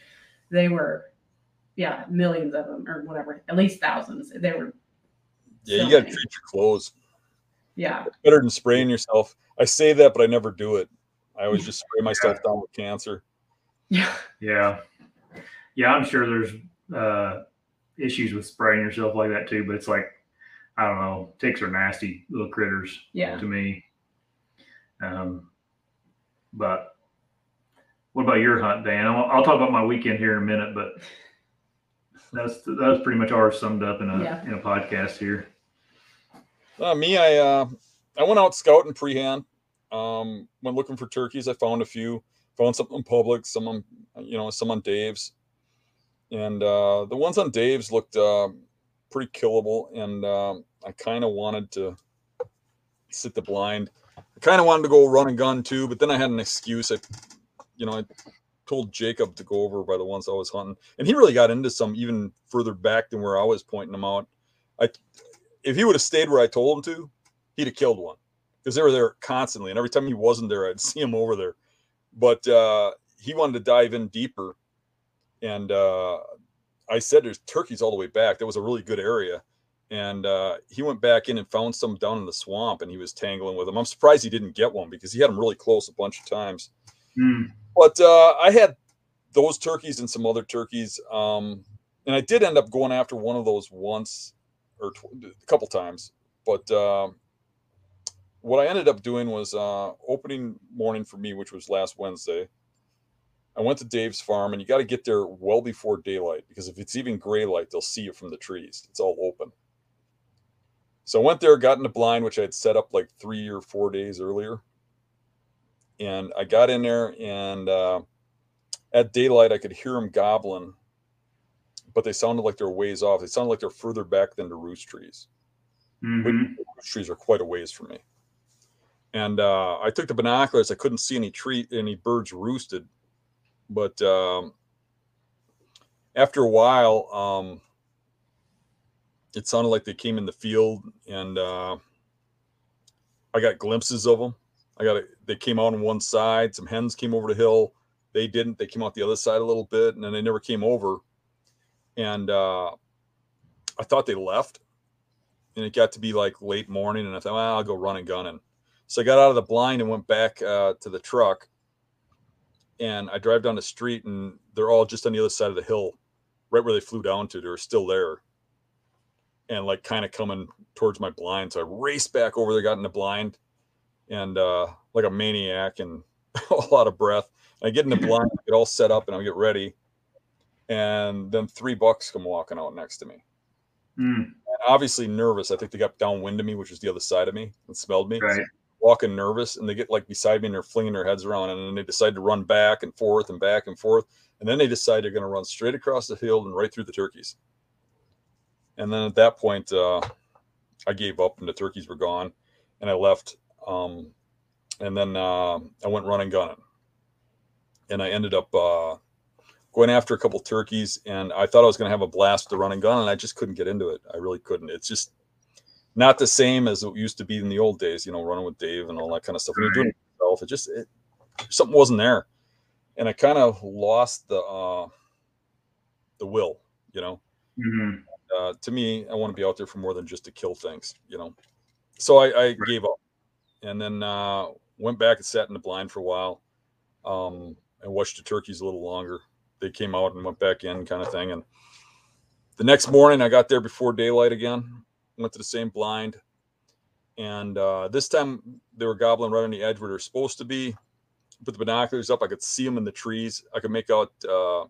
they were yeah millions of them, or whatever, at least thousands. They were Yeah, so you got to treat your clothes. Yeah. It's better than spraying yourself. I say that, but I never do it. I always just spray myself yeah. down with cancer. Yeah. Yeah. Yeah, I'm sure there's uh, issues with spraying yourself like that too, but it's like, I don't know, ticks are nasty little critters yeah. to me. Um, but what about your hunt, Dan? I'll, I'll talk about my weekend here in a minute, but that's that was pretty much ours summed up in a yeah. in a podcast here. Uh, me, I uh, I went out scouting pre-hand. Um, went looking for turkeys. I found a few. Found something in public. Some on, you know, some on Dave's. And uh, the ones on Dave's looked uh, pretty killable. And um, I kind of wanted to sit the blind. I kind of wanted to go run and gun too, but then I had an excuse. I, you know, I told Jacob to go over by the ones I was hunting, and he really got into some even further back than where I was pointing them out. I. If he would have stayed where I told him to, he'd have killed one because they were there constantly. And every time he wasn't there, I'd see him over there. But uh, he wanted to dive in deeper. And uh, I said, there's turkeys all the way back. That was a really good area. And uh, he went back in and found some down in the swamp, and he was tangling with them. I'm surprised he didn't get one because he had them really close a bunch of times. Mm. But uh, I had those turkeys and some other turkeys. Um, and I did end up going after one of those once. Or a couple times, but uh, what I ended up doing was uh, opening morning for me, which was last Wednesday. I I went to Dave's farm, and you got to get there well before daylight, because if it's even gray light, they'll see it from the trees. It's all open. So I went there, got in the blind, which I had set up like three or four days earlier. And I got in there, and uh, at daylight, I could hear them gobbling, but they sounded like they're ways off. They sounded like they're further back than the roost trees. Mm-hmm. The roost trees are quite a ways from me. And uh, I took the binoculars. I couldn't see any tree, any birds roosted. But um, after a while, um, it sounded like they came in the field, and uh, I got glimpses of them. I got a, they came out on one side. Some hens came over the hill. They didn't. They came out the other side a little bit, and then they never came over. And uh, I thought they left. And it got to be like late morning, and I thought, well, I'll go running, gunning. So I got out of the blind and went back uh, to the truck, and I drive down the street, and they're all just on the other side of the hill, right where they flew down to. They're still there and like kind of coming towards my blind. So I raced back over there, got in the blind, and uh, like a maniac and a lot of breath. And I get in the blind, I get all set up, and I get ready. And then three bucks come walking out next to me. Mm. And obviously nervous. I think they got downwind of me, which was the other side of me, and smelled me. Right. Walking nervous, and they get like beside me, and they're flinging their heads around, and then they decide to run back and forth and back and forth, and then they decide they're going to run straight across the field and right through the turkeys. And then at that point, uh, I gave up, and the turkeys were gone, and I left. Um, and then uh, I went running gunning, and I ended up uh, going after a couple turkeys, and I thought I was going to have a blast with the running gun, and I just couldn't get into it. I really couldn't. It's just not the same as it used to be in the old days, you know, running with Dave and all that kind of stuff. When you're doing it yourself, it just, it, something wasn't there. And I kind of lost the, uh, the will, you know. Mm-hmm. Uh, to me, I want to be out there for more than just to kill things, you know. So I, I right. gave up, and then uh, went back and sat in the blind for a while, um, and watched the turkeys a little longer. They came out and went back in, kind of thing. And the next morning, I got there before daylight again. Went to the same blind, and uh, this time they were gobbling right on the edge where they're supposed to be. Put the binoculars up. I could see them in the trees. I could make out, uh,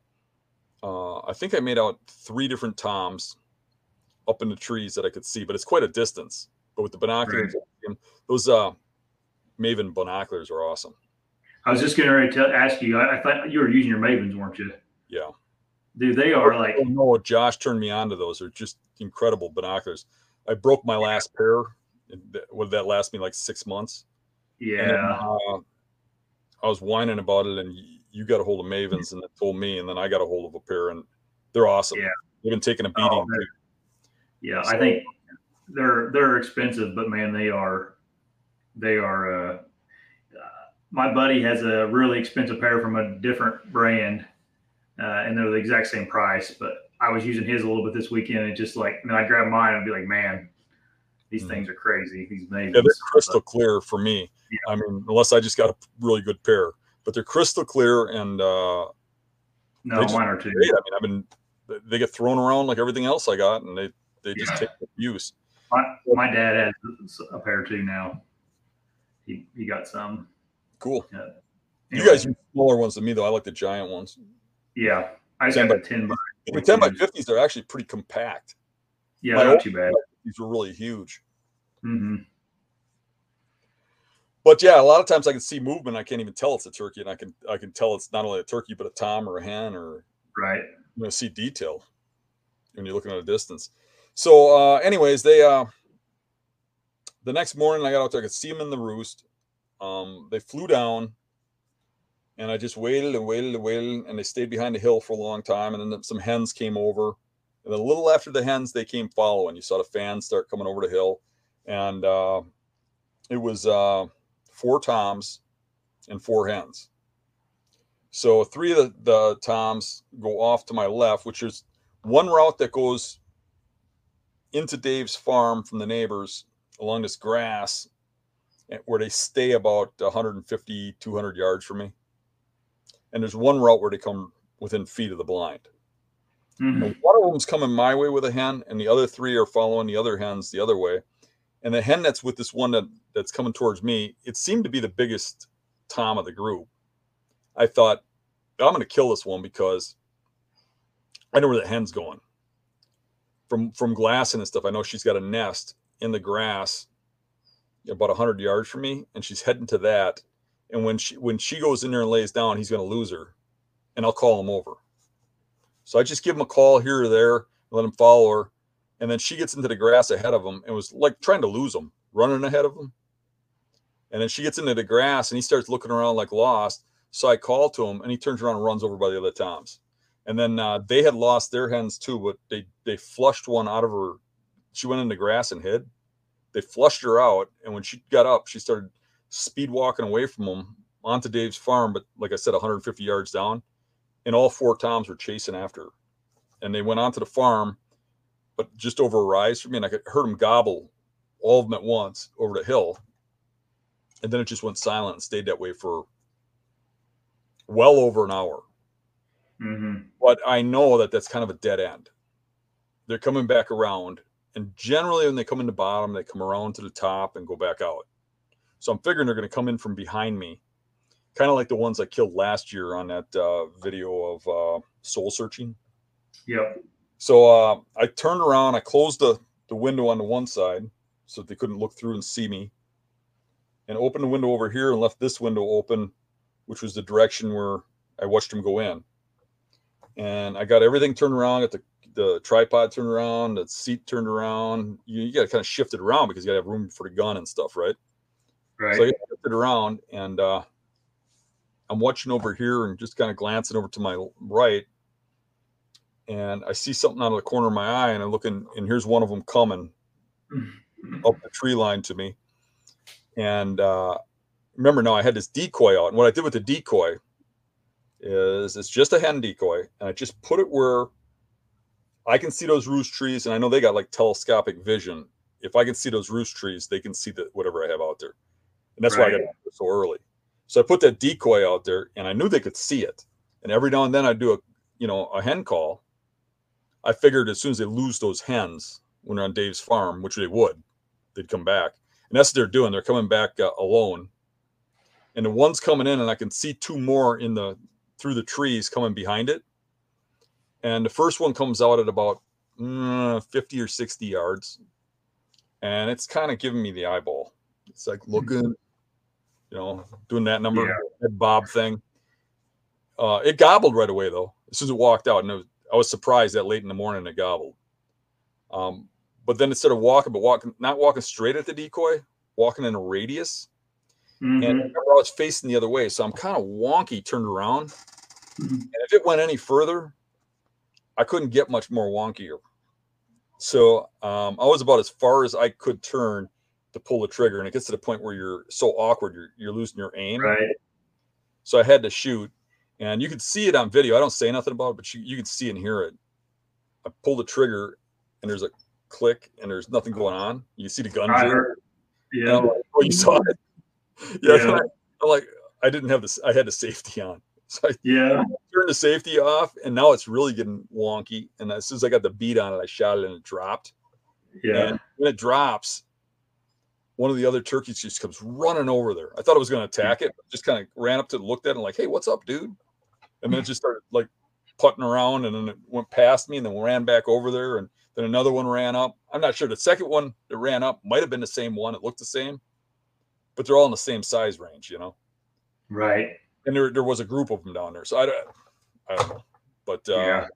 uh, I think I made out three different toms up in the trees that I could see, but it's quite a distance. But with the binoculars, right. those uh, Maven binoculars are awesome. I was just getting ready to ask you, I, I thought you were using your Mavens, weren't you? Yeah. Dude, they are like. Oh, no, Josh turned me on to those. They're just incredible binoculars. I broke my last pair. Would that last me like six months? Yeah. Then, uh, I was whining about it, and you got a hold of Mavens, and they told me, and then I got a hold of a pair, and they're awesome. Yeah. They've been taking a beating. Oh, yeah, so, I think they're they're expensive, but man, they are they are. Uh, uh, my buddy has a really expensive pair from a different brand, uh, and they're the exact same price, but. I was using his a little bit this weekend, and just like, and then I grab mine and be like, man, these mm-hmm. things are crazy. These Mavens. Yeah, they're crystal clear for me. Yeah. I mean, unless I just got a really good pair, but they're crystal clear, and uh, no, mine are too. I mean, I've been they get thrown around like everything else I got, and they they just yeah. take abuse. My, my dad has a pair too now. He he got some. Cool. Uh, anyway. You guys use smaller ones than me though. I like the giant ones. Yeah, I just got a ten by. The ten by fifties are actually pretty compact. Yeah, my not too bad. These were really huge. Mm-hmm. But yeah, a lot of times I can see movement. I can't even tell it's a turkey, and I can I can tell it's not only a turkey but a tom or a hen, or right. You know, see detail when you're looking at a distance. So, uh, anyways, they uh, the next morning I got out there. I could see them in the roost. Um, they flew down. And I just waited and waited and waited, and they stayed behind the hill for a long time. And then some hens came over. And then a little after the hens, they came following. You saw the fans start coming over the hill. And uh, it was uh, four toms and four hens. So three of the, the toms go off to my left, which is one route that goes into Dave's farm from the neighbors along this grass, where they stay about one fifty, two hundred yards from me. And there's one route where they come within feet of the blind. Mm-hmm. One of them's coming my way with a hen, and the other three are following the other hens the other way. And the hen that's with this one that, that's coming towards me, it seemed to be the biggest tom of the group. I thought, I'm going to kill this one because I know where the hen's going. From from glassing and stuff, I know she's got a nest in the grass about a hundred yards from me, and she's heading to that. And when she when she goes in there and lays down, he's going to lose her, and I'll call him over. So I just give him a call here or there, let him follow her, and then she gets into the grass ahead of him and was like trying to lose him, running ahead of him. And then she gets into the grass, and he starts looking around like lost. So I call to him, and he turns around and runs over by the other toms. And then uh, they had lost their hens too, but they, they flushed one out of her. She went in the grass and hid. They flushed her out, and when she got up, she started speed walking away from them onto Dave's farm, but like I said, a hundred fifty yards down. And all four toms were chasing after her. And they went onto the farm, but just over a rise from me, and I could heard them gobble all of them at once over the hill. And then it just went silent and stayed that way for well over an hour. Mm-hmm. But I know that that's kind of a dead end. They're coming back around. And generally when they come in the bottom, they come around to the top and go back out. So I'm figuring they're going to come in from behind me. Kind of like the ones I killed last year on that uh, video of uh, soul searching. Yep. So uh, I turned around. I closed the, the window on the one side so that they couldn't look through and see me. And opened the window over here and left this window open, which was the direction where I watched them go in. And I got everything turned around, got the, the tripod turned around, the seat turned around. You, you got to kind of shift it around because you got to have room for the gun and stuff, right? Right. So I shifted around, and uh, I'm watching over here and just kind of glancing over to my right. And I see something out of the corner of my eye, and I look in, and here's one of them coming up the tree line to me. And uh, remember now, I had this decoy out. And what I did with the decoy is it's just a hen decoy. And I just put it where I can see those roost trees. And I know they got like telescopic vision. If I can see those roost trees, they can see the, whatever I have out there. And that's right. Why I got it so early. So I put that decoy out there, and I knew they could see it. And every now and then I do a, you know, a hen call. I figured as soon as they lose those hens when they're on Dave's farm, which they would, they'd come back. And that's what they're doing. They're coming back uh, alone. And the one's coming in, and I can see two more in the through the trees coming behind it. And the first one comes out at about mm, fifty or sixty yards. And it's kind of giving me the eyeball. It's like looking, you know, doing that number, yeah. Head bob thing. Uh, it gobbled right away, though, as soon as it walked out. And it was, I was surprised that late in the morning it gobbled. Um But then instead of walking, but walking, not walking straight at the decoy, walking in a radius. Mm-hmm. And I remember I was facing the other way. So I'm kind of wonky turned around. Mm-hmm. And if it went any further, I couldn't get much more wonkier. So um, I was about as far as I could turn to pull the trigger. And it gets to the point where you're so awkward, you're, you're losing your aim. Right. So I had to shoot. And you could see it on video. I don't say nothing about it, but you, you could see and hear it. I pulled the trigger, and there's a click, and there's nothing going on. You see the gun. Yeah. Like, oh, you saw it. Yeah. yeah. I'm like, I didn't have this. I had the safety on. So I yeah. turned the safety off, and now it's really getting wonky. And as soon as I got the bead on it, I shot it, and it dropped. Yeah. And when it drops, one of the other turkeys just comes running over there. I thought it was going to attack it, but just kind of ran up to looked at it and like, hey, what's up, dude? And then it just started like putting around, and then it went past me, and then ran back over there, and then another one ran up. I'm not sure. The second one that ran up might have been the same one. It looked the same, but they're all in the same size range, you know? Right. And there there was a group of them down there. So I don't, I don't know. But uh, yeah.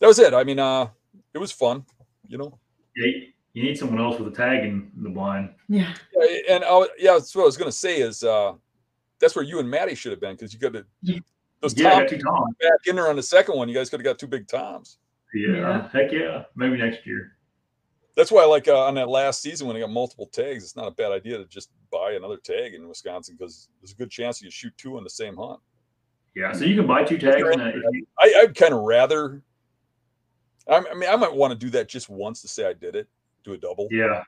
That was it. I mean, uh, it was fun, you know? Yeah, you need someone else with a tag in the blind. Yeah. yeah and I, yeah, that's what I was going to say is uh, that's where you and Maddie should have been, because you got to those yeah, toms, toms back in there on the second one. You guys could have got two big toms. Yeah. yeah, heck yeah. Maybe next year. That's why, like, uh, on that last season when I got multiple tags, it's not a bad idea to just buy another tag in Wisconsin, because there's a good chance you shoot two on the same hunt. Yeah, so you can buy two tags. I, a, I, I'd kind of rather – I mean, I might want to do that just once to say I did it, do a double. Yeah,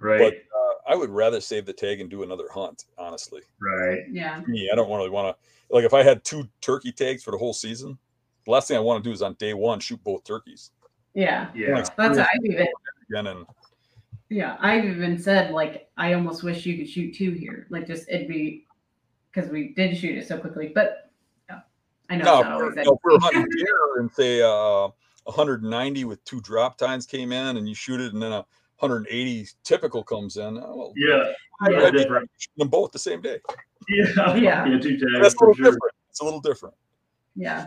right. But uh, I would rather save the tag and do another hunt, honestly. Right. Yeah. Me, I don't really want to – like, if I had two turkey tags for the whole season, the last thing I want to do is on day one shoot both turkeys. Yeah, yeah. Like, that's what I've even. And, yeah, I've even said like I almost wish you could shoot two here. Like just it'd be because we did shoot it so quickly. But yeah, I know. No, not for, no, for hunting deer and say uh, one ninety with two drop tines came in, and you shoot it, and then a one eighty typical comes in. Oh, well, yeah, I, yeah I mean, you shoot them both the same day. Yeah, yeah, yeah two tags. That's a little sure. different. It's a little different. Yeah.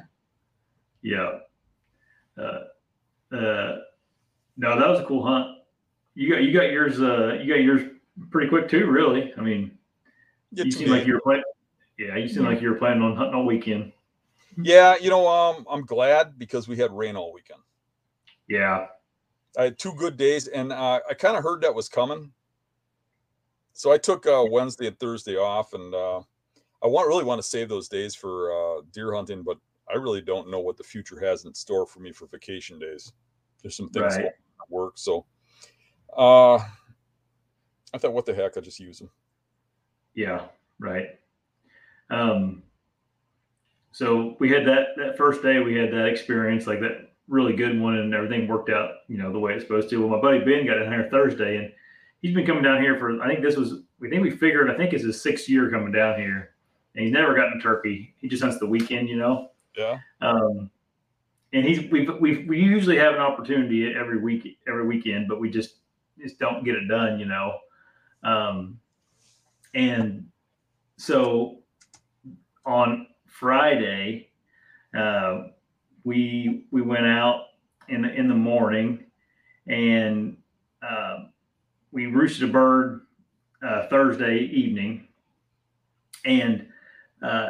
Yeah. Uh, uh, no, that was a cool hunt. You got you got yours. Uh, you got yours pretty quick too. Really, I mean, you seem like you were planning. Yeah, you seem like you were planning on hunting all weekend. Yeah, you know, um, I'm glad because we had rain all weekend. Yeah, I had two good days, and uh, I kind of heard that was coming, so I took uh, Wednesday and Thursday off, and uh, I want really want to save those days for uh, deer hunting, but I really don't know what the future has in store for me for vacation days. There's some things right. that work, so. Uh, I thought, what the heck? I just use them. Yeah, right. Um, so we had that that first day. We had that experience, like that really good one, and everything worked out, you know, the way it's supposed to. Well, my buddy Ben got down here Thursday, and he's been coming down here for. I think this was. We think we figured. I think it's his sixth year coming down here, and he's never gotten a turkey. He just hunts the weekend, you know. Yeah. Um, and he's we we we usually have an opportunity every week every weekend, but we just. just don't get it done, you know? Um, and so on Friday, uh, we, we went out in the, in the morning and, uh, we roosted a bird, uh, Thursday evening and, uh,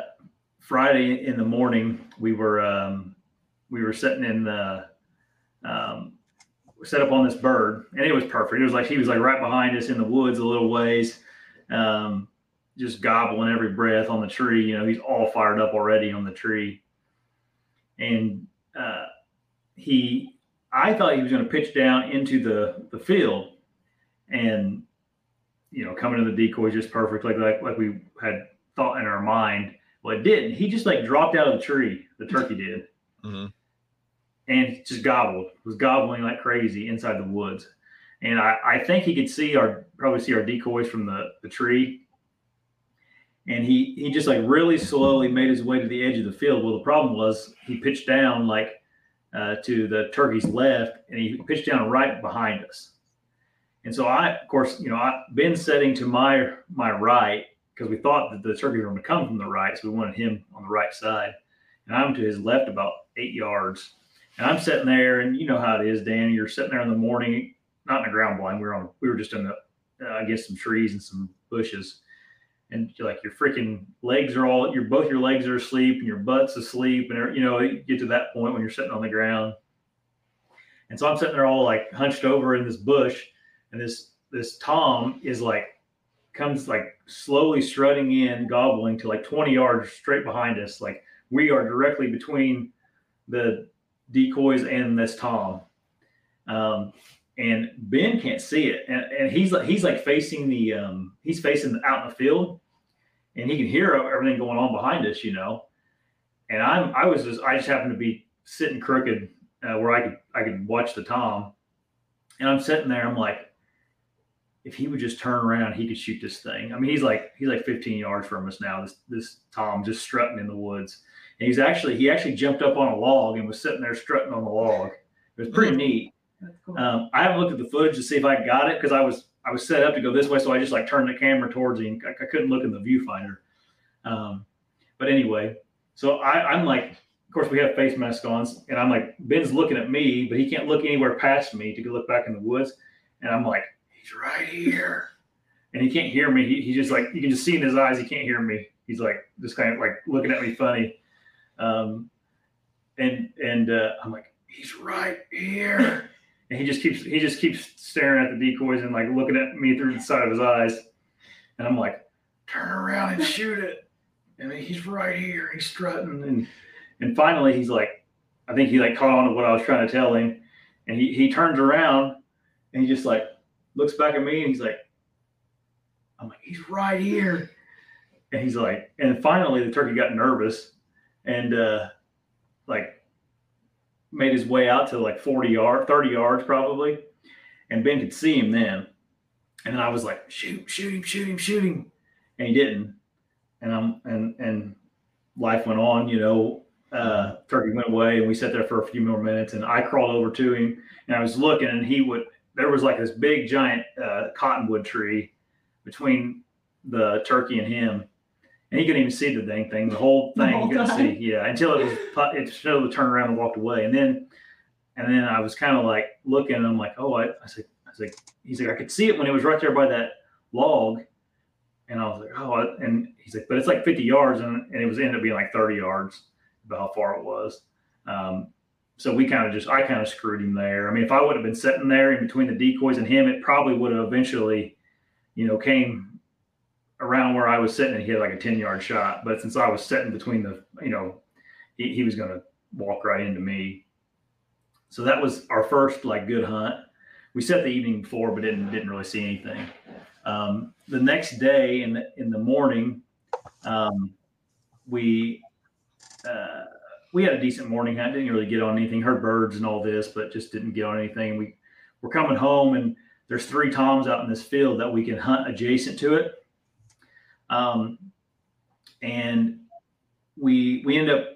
Friday in the morning, we were, um, we were sitting in the, um, set up on this bird and it was perfect. It was like, he was like right behind us in the woods a little ways, um, just gobbling every breath on the tree. You know, he's all fired up already on the tree. And, uh, he, I thought he was going to pitch down into the, the field and, you know, coming to the decoy just perfect. Like, like, like we had thought in our mind, well, it didn't, he just like dropped out of the tree. The turkey did. Mm-hmm. And just gobbled, was gobbling like crazy inside the woods. And I, I think he could see our, probably see our decoys from the, the tree. And he, he just like really slowly made his way to the edge of the field. Well, the problem was he pitched down like uh, to the turkey's left and he pitched down right behind us. And so I, of course, you know, I've been setting to my, my right because we thought that the turkey was going to come from the right. So we wanted him on the right side and I'm to his left about eight yards. And I'm sitting there, and you know how it is, Dan. You're sitting there in the morning, not in the ground blind. We were on, we were just in the, uh, I guess, some trees and some bushes, and you're like your freaking legs are all, your both your legs are asleep, and your butt's asleep, and you know you get to that point when you're sitting on the ground. And so I'm sitting there all like hunched over in this bush, and this this tom is like comes like slowly strutting in, gobbling to like twenty yards straight behind us. Like we are directly between the decoys and this tom, um, and Ben can't see it, and, and he's like he's like facing the um, he's facing the, out in the field, and he can hear everything going on behind us, you know. And I'm I was just I just happened to be sitting crooked uh, where I could I could watch the tom, and I'm sitting there. I'm like, if he would just turn around, he could shoot this thing. I mean, he's like he's like fifteen yards from us now. This this tom just strutting in the woods. And he's actually, he actually jumped up on a log and was sitting there strutting on the log. It was pretty neat. Cool. Um, I haven't looked at the footage to see if I got it because I was, I was set up to go this way. So I just like turned the camera towards him. I, I couldn't look in the viewfinder. Um, but anyway, so I, I'm like, of course we have face masks on and I'm like, Ben's looking at me, but he can't look anywhere past me to look back in the woods. And I'm like, he's right here. And he can't hear me. He, he just like, you can just see in his eyes. He can't hear me. He's like, just kind of like looking at me funny. Um, and, and, uh, I'm like, he's right here. And he just keeps, he just keeps staring at the decoys and like looking at me through the side of his eyes. And I'm like, turn around and shoot it. And he's right here. He's strutting. And, and finally he's like, I think he like caught on to what I was trying to tell him. And he, he turns around and he just like looks back at me and he's like, I'm like, he's right here. And he's like, and finally the turkey got nervous. And, uh, like made his way out to like forty yards, thirty yards probably. And Ben could see him then. And then I was like, shoot, shoot him, shoot him, shoot him. And he didn't. And I'm, and, and life went on, you know, uh, turkey went away, and we sat there for a few more minutes, and I crawled over to him, and I was looking, and he would, there was like this big giant uh, cottonwood tree between the turkey and him, and he couldn't even see the dang thing, the whole thing, the whole he couldn't time. see, yeah, until it was, it showed the turn around and walked away, and then, and then I was kind of like looking, and I'm like, oh, I, I said, I was like, he's like, I could see it when it was right there by that log. And I was like, oh, and he's like, but it's like fifty yards. And, and it was ended up being like thirty yards about how far it was. Um, so we kind of just, I kind of screwed him there. I mean, if I would have been sitting there in between the decoys and him, it probably would have eventually, you know, came around where I was sitting and he had like a ten yard shot. But since I was sitting between the, you know, he, he was going to walk right into me. So that was our first like good hunt. We set the evening before, but didn't didn't really see anything. Um, the next day in the, in the morning, um, we uh, we had a decent morning hunt. Didn't really get on anything. Heard birds and all this, but just didn't get on anything. We we're coming home, and there's three toms out in this field that we can hunt adjacent to it. Um, and we we end up.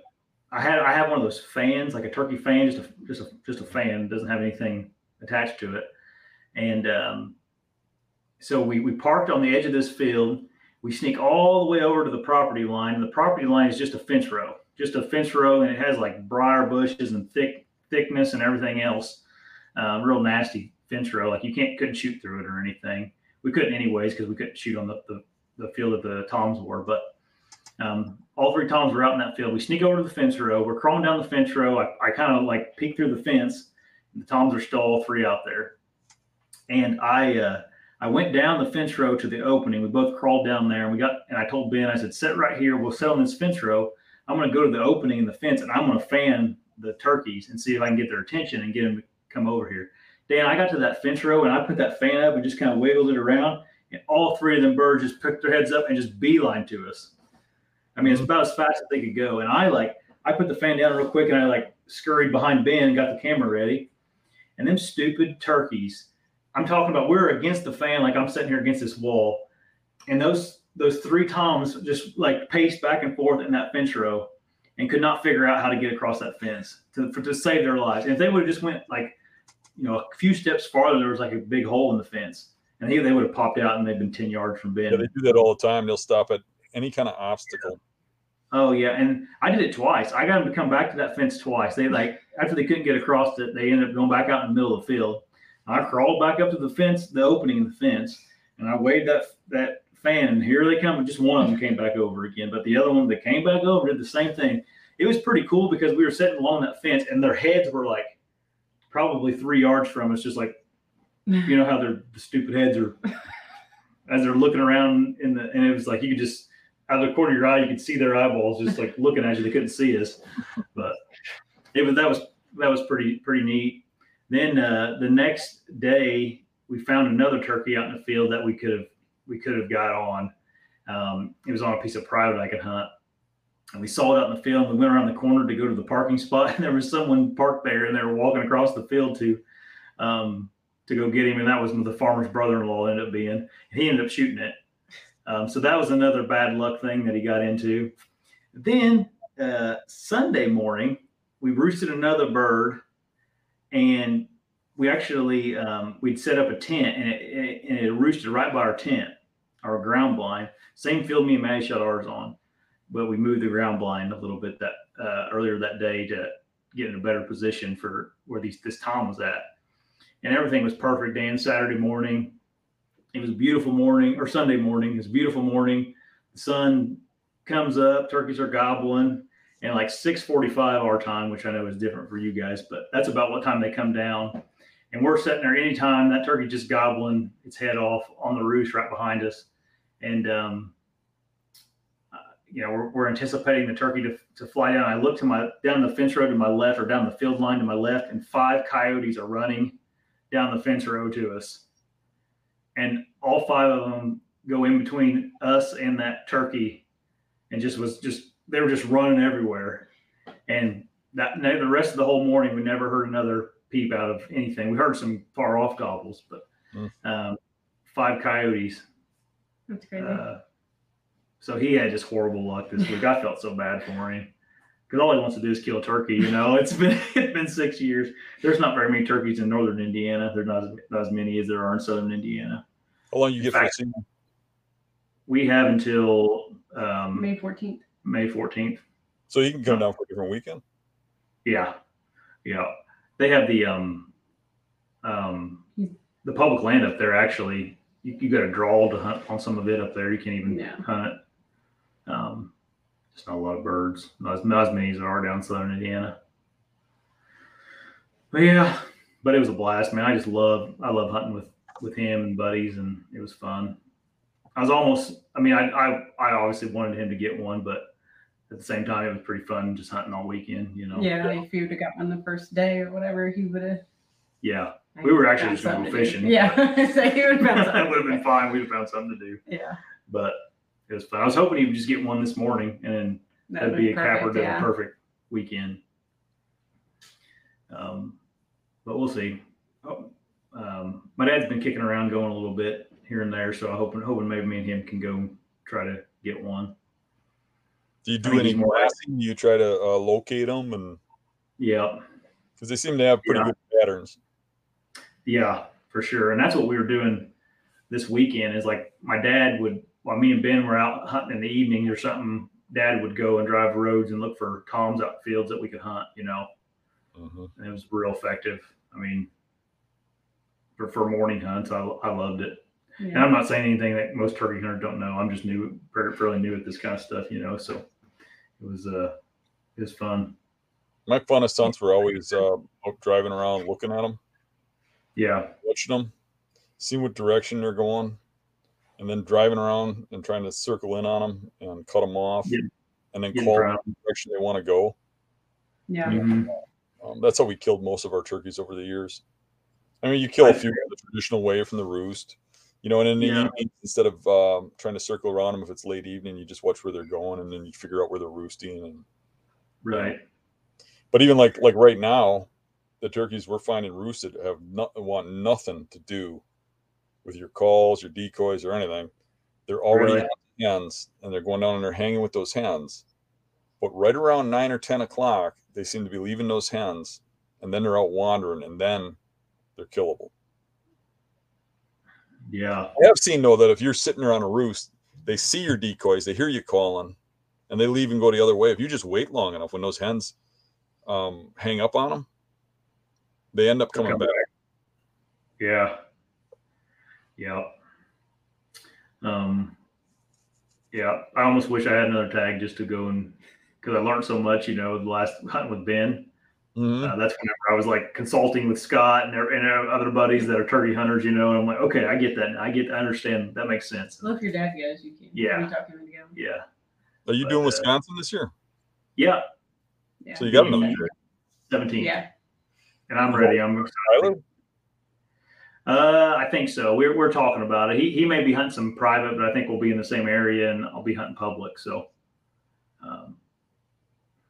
I had I have one of those fans, like a turkey fan, just a just a just a fan. Doesn't have anything attached to it. And um, so we, we parked on the edge of this field. We sneak all the way over to the property line. And the property line is just a fence row, just a fence row. And it has like briar bushes and thick thickness and everything else. Um, real nasty fence row. Like you can't, couldn't shoot through it or anything. We couldn't anyways, because we couldn't shoot on the, the, the field that the toms were. But um, all three toms were out in that field. We sneak over to the fence row. We're crawling down the fence row. I, I kind of like peek through the fence. The toms are still all three out there. And I uh, I went down the fence row to the opening. We both crawled down there, and we got, and I told Ben, I said, sit right here. We'll sit on this fence row. I'm going to go to the opening in the fence, and I'm going to fan the turkeys and see if I can get their attention and get them to come over here. Dan, I got to that fence row, and I put that fan up and just kind of wiggled it around, and all three of them birds just picked their heads up and just beeline to us. I mean, it's about as fast as they could go. And I, like, I put the fan down real quick, and I, like, scurried behind Ben and got the camera ready. And them stupid turkeys, I'm talking about, we're against the fan, like I'm sitting here against this wall. And those those three toms just like paced back and forth in that fence row and could not figure out how to get across that fence to, for, to save their lives. And if they would have just went like, you know, a few steps farther, there was like a big hole in the fence. And they, they would have popped out and they'd been ten yards from Ben. Yeah, they do that all the time. They'll stop at any kind of obstacle. Yeah. Oh, yeah. And I did it twice. I got them to come back to that fence twice. They like, after they couldn't get across it, they ended up going back out in the middle of the field. I crawled back up to the fence, the opening in the fence, and I waved that that fan, and here they come. And just one of them came back over again. But the other one that came back over did the same thing. It was pretty cool because we were sitting along that fence, and their heads were like probably three yards from us, just like, you know how their stupid heads are as they're looking around in the, and it was like you could just, out of the corner of your eye, you could see their eyeballs just like looking at you. They couldn't see us, but it was that was that was pretty pretty neat. Then uh, the next day, we found another turkey out in the field that we could have we could have got on. Um, it was on a piece of private I could hunt, and we saw it out in the field. We went around the corner to go to the parking spot, and there was someone parked there, and they were walking across the field to um, to go get him. And that was the farmer's brother-in-law ended up being, and he ended up shooting it. Um, so that was another bad luck thing that he got into. Then uh, Sunday morning, we roosted another bird, and we actually um, we'd set up a tent, and it, and it roosted right by our tent, our ground blind. Same field me and Maddie shot ours on, but we moved the ground blind a little bit that uh, earlier that day to get in a better position for where these this tom was at, and everything was perfect. Dan, Saturday morning. It was a beautiful morning, or Sunday morning. It was a beautiful morning. The sun comes up, turkeys are gobbling, and like six forty-five our time, which I know is different for you guys, but that's about what time they come down. And we're sitting there anytime, that turkey just gobbling its head off on the roost right behind us. And, um, uh, you know, we're, we're anticipating the turkey to, to fly down. I look to my, down the fence row to my left, or down the field line to my left, and five coyotes are running down the fence row to us. And all five of them go in between us and that turkey, and just was just they were just running everywhere. And that the rest of the whole morning, we never heard another peep out of anything. We heard some far off gobbles, but mm. um, five coyotes. That's crazy. Uh, so he had just horrible luck this week. I felt so bad for him. because all he wants to do is kill a turkey. You know, it's been it's been six years. There's not very many turkeys in northern Indiana. There's not as, not as many as there are in southern Indiana. How long do you get for the season? We have until um, May fourteenth. May fourteenth. So you can come down for a different weekend. Yeah, yeah. They have the um, um, the public land up there. Actually, you, you got a draw to hunt on some of it up there. You can't even yeah. hunt. Um, There's not a lot of birds. Not as, not as many as there are down in southern Indiana. But yeah, but it was a blast, man. I just love, I love hunting with, with him and buddies, and it was fun. I was almost, I mean, I, I, I obviously wanted him to get one, but at the same time, it was pretty fun just hunting all weekend, you know? Yeah, yeah. If you would have got one the first day or whatever, he would have. Yeah. I we were actually just going fishing. Yeah. So he would have found something. That would have been fine. We'd have found something to do. Yeah. But it was fun. I was hoping he would just get one this morning, and then that'd, that'd be a perfect, capper to yeah. a perfect weekend. Um, but we'll see. Oh, um, my dad's been kicking around going a little bit here and there, so I'm hoping, hoping maybe me and him can go try to get one. Do you do I mean, any more glassing? Do you try to uh, locate them? And yeah. Because they seem to have pretty yeah. good patterns. Yeah, for sure. And that's what we were doing this weekend is like my dad would – while me and Ben were out hunting in the evenings or something, Dad would go and drive roads and look for toms out fields that we could hunt, you know. Uh-huh. And it was real effective. I mean, for, for morning hunts, I, I loved it. Yeah. And I'm not saying anything that most turkey hunters don't know. I'm just new, fairly new at this kind of stuff, you know. So it was uh, it was fun. My funnest hunts were always uh, driving around, looking at them. Yeah. Watching them, seeing what direction they're going. And then driving around and trying to circle in on them and cut them off, yeah. and then call them the direction they want to go. Yeah, mm-hmm. um, that's how we killed most of our turkeys over the years. I mean, you kill a few the traditional way from the roost, you know. And in the yeah. evening, instead of um, trying to circle around them, if it's late evening, you just watch where they're going, and then you figure out where they're roosting. And right. You know. But even like like right now, the turkeys we're finding roosted have not, want nothing to do with your calls, your decoys, or anything. They're already really? on hands, and they're going down and they're hanging with those hands. But right around nine or ten o'clock, they seem to be leaving those hands, and then they're out wandering, and then they're killable. Yeah. I have seen, though, that if you're sitting around a roost, they see your decoys, they hear you calling, and they leave and go the other way. If you just wait long enough, when those hens um, hang up on them, they end up coming back. back. Yeah. Yeah. Um, yeah. I almost wish I had another tag just to go and because I learned so much, you know, the last hunt with Ben. Mm-hmm. Uh, that's whenever I was like consulting with Scott and, there, and other buddies that are turkey hunters, you know, and I'm like, okay, I get that. I get I understand. That makes sense. Well, if your dad goes, you can. Yeah. You talk to him again. Yeah. Are you but, doing Wisconsin uh, this year? Yeah. yeah. So you got another year. seventeen. Yeah. And I'm ready. I'm excited. Uh, I think so. We're we're talking about it. He he may be hunting some private, but I think we'll be in the same area, and I'll be hunting public. So, um,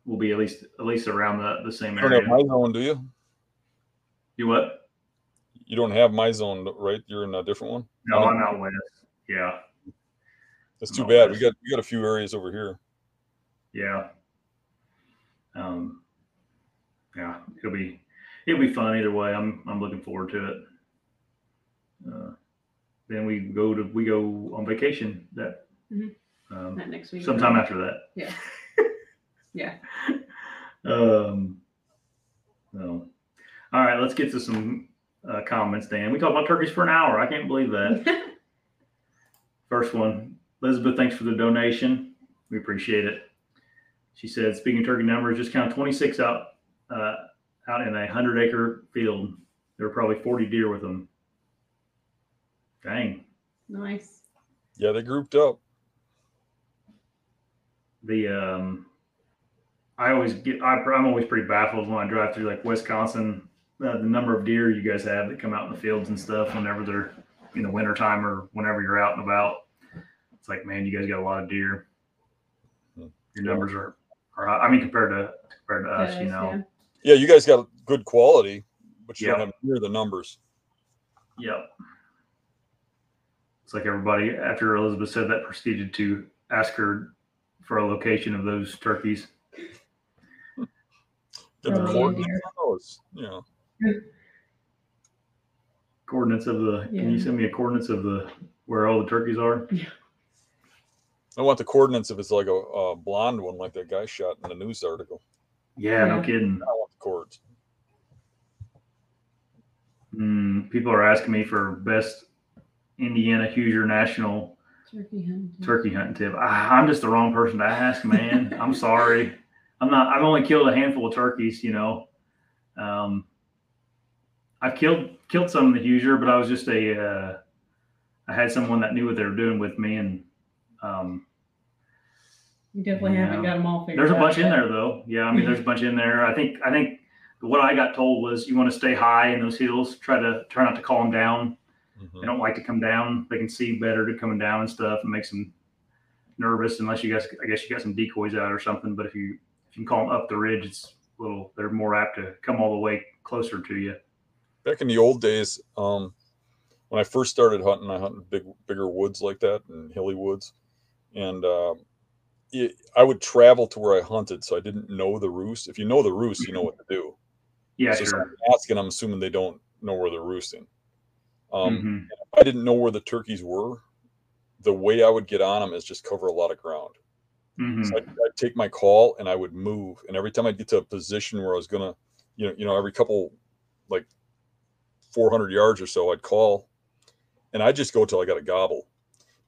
we'll be at least at least around the, the same area. You don't have my zone, do you? You what? You don't have my zone, right? You're in a different one. No, I'm out west. Yeah. That's too bad. We got we got a few areas over here. Yeah. Um. Yeah, it'll be it'll be fun either way. I'm I'm looking forward to it. Uh, then we go to we go on vacation that, mm-hmm. um, that next week sometime right? after that. Yeah, yeah. Um. So, all right, let's get to some uh, comments, Dan. We talked about turkeys for an hour. I can't believe that. First one, Elizabeth. Thanks for the donation. We appreciate it. She said, "Speaking of turkey numbers, just count twenty-six out uh, out in a hundred-acre field. There were probably forty deer with them." Dang. Nice. Yeah, they grouped up. The um, I always get I, I'm always pretty baffled when I drive through like Wisconsin, uh, the number of deer you guys have that come out in the fields and stuff whenever they're in the wintertime or whenever you're out and about. It's like, man, you guys got a lot of deer. Your numbers are, are I mean, compared to compared to us, yes, you know. Yeah. yeah, you guys got good quality, but you yep. don't have near the numbers. Yep. It's like everybody, after Elizabeth said that, proceeded to ask her for a location of those turkeys. Did the coordinates on those? Yeah. Coordinates of the. Yeah. Can you send me a coordinates of the where all the turkeys are? Yeah. I want the coordinates if it's like a, a blonde one, like that guy shot in the news article. Yeah, yeah. No kidding. I want the cords. Mm, people are asking me for best Indiana Hoosier National turkey hunting, turkey hunting tip. I, I'm just the wrong person to ask, man. I'm sorry. I'm not. I've only killed a handful of turkeys, you know. Um, I've killed killed some in the Hoosier, but I was just a. Uh, I had someone that knew what they were doing with me, and um, you definitely you haven't know. got them all figured out. There's a bunch yet. in there, though. Yeah, I mean, there's a bunch in there. I think. I think. What I got told was you want to stay high in those hills, try to try not to call them down. Mm-hmm. They don't like to come down. They can see better to coming down and stuff. It makes them nervous unless you guys, I guess you got some decoys out or something. But if you, if you can call them up the ridge, it's a little, they're more apt to come all the way closer to you. Back in the old days, um, when I first started hunting, I hunted big, bigger woods like that and hilly woods. And, um, uh, it, I would travel to where I hunted. So I didn't know the roost. If you know the roost, you know what to do. Yeah, so sure. I'm asking, I'm assuming they don't know where they're roosting. Um, mm-hmm. If I didn't know where the turkeys were, the way I would get on them is just cover a lot of ground. Mm-hmm. So I'd, I'd take my call and I would move. And every time I'd get to a position where I was going to, you know, you know, every couple, like four hundred yards or so, I'd call. And I'd just go till I got a gobble.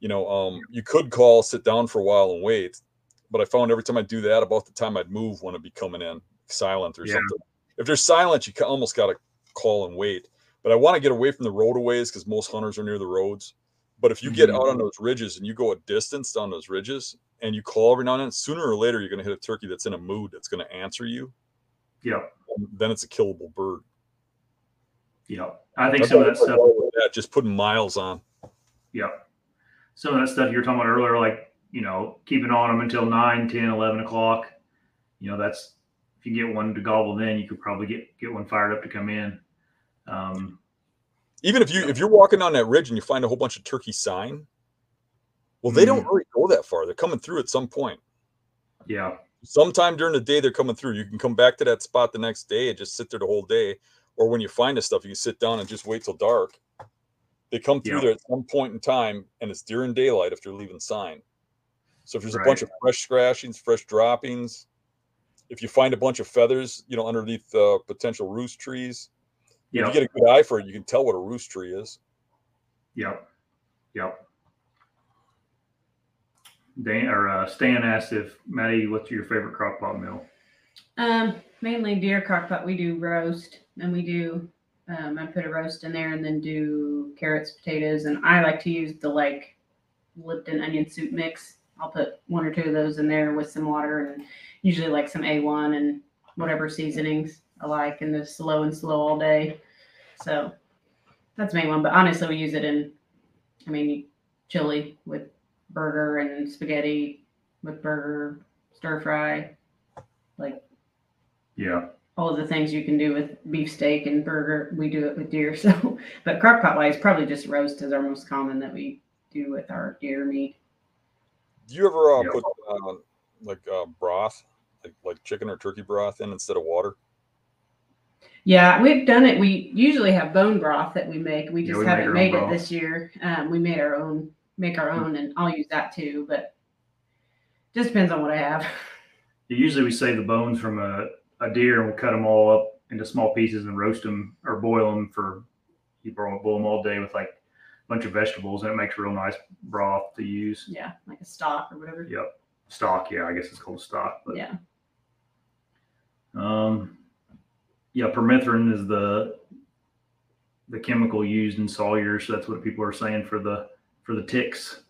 You know, um, you could call, sit down for a while and wait. But I found every time I do that, about the time I'd move when it'd be coming in silent or yeah. something. If they're silent, you almost got to call and wait. But I want to get away from the roadaways because most hunters are near the roads. But if you get out on those ridges and you go a distance down those ridges and you call every now and then, sooner or later, you're going to hit a turkey that's in a mood that's going to answer you. Yeah. And then it's a killable bird. Yeah. I think some of that stuff. That, just putting miles on. Yeah. Some of that stuff you were talking about earlier, like, you know, keeping on them until nine, ten, eleven o'clock. You know, that's. If you get one to gobble, then you could probably get, get one fired up to come in. Um, Even if you yeah. if you're walking down that ridge and you find a whole bunch of turkey sign, well, they mm. don't really go that far. They're coming through at some point. Yeah. Sometime during the day, they're coming through. You can come back to that spot the next day and just sit there the whole day. Or when you find this stuff, you can sit down and just wait till dark. They come through yeah. there at some point in time, and it's during daylight if they're leaving sign. So if there's right. a bunch of fresh scratchings, fresh droppings. If you find a bunch of feathers, you know, underneath uh, potential roost trees, yeah. if you get a good eye for it, you can tell what a roost tree is. Yep. Yep. Dan or uh, Stan asked if, Maddie, what's your favorite crockpot meal? Um, mainly deer crockpot. We do roast, and we do, um, I put a roast in there and then do carrots, potatoes, and I like to use the like Lipton onion soup mix. I'll put one or two of those in there with some water and usually like some A one and whatever seasonings I like, and it's slow and slow all day. So that's the main one. But honestly, we use it in, I mean, chili with burger and spaghetti with burger, stir fry, like yeah, all of the things you can do with beefsteak and burger. We do it with deer. So, but crockpot wise, probably just roast is our most common that we do with our deer meat. Do you ever uh, yeah. put uh, like uh, broth, like, like chicken or turkey broth in instead of water? Yeah, we've done it. We usually have bone broth that we make. We just yeah, we haven't made, made it this year. Um, we made our own, make our own, and I'll use that too. But it just depends on what I have. Usually we save the bones from a, a deer and we'll cut them all up into small pieces and roast them or boil them for, you boil them all day with like bunch of vegetables, and it makes a real nice broth to use. Yeah, like a stock or whatever. Yep. Stock, yeah, I guess it's called stock. But yeah. Um yeah, permethrin is the the chemical used in Sawyer, so that's what people are saying for the for the ticks.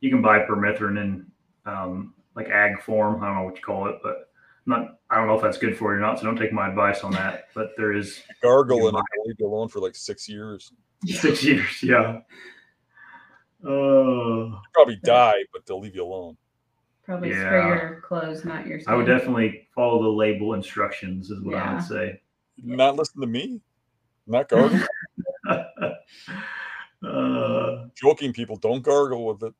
You can buy permethrin in um like ag form. I don't know what you call it, but not I don't know if that's good for you or not, so don't take my advice on that. But there is gargle and I leave it alone for like six years. Six years, yeah. Uh, you probably die, but they'll leave you alone. Probably yeah. spray your clothes, not your skin. I would definitely follow the label instructions, is what yeah. I would say. Not listen to me, not gargle. uh, Joking people, don't gargle with it.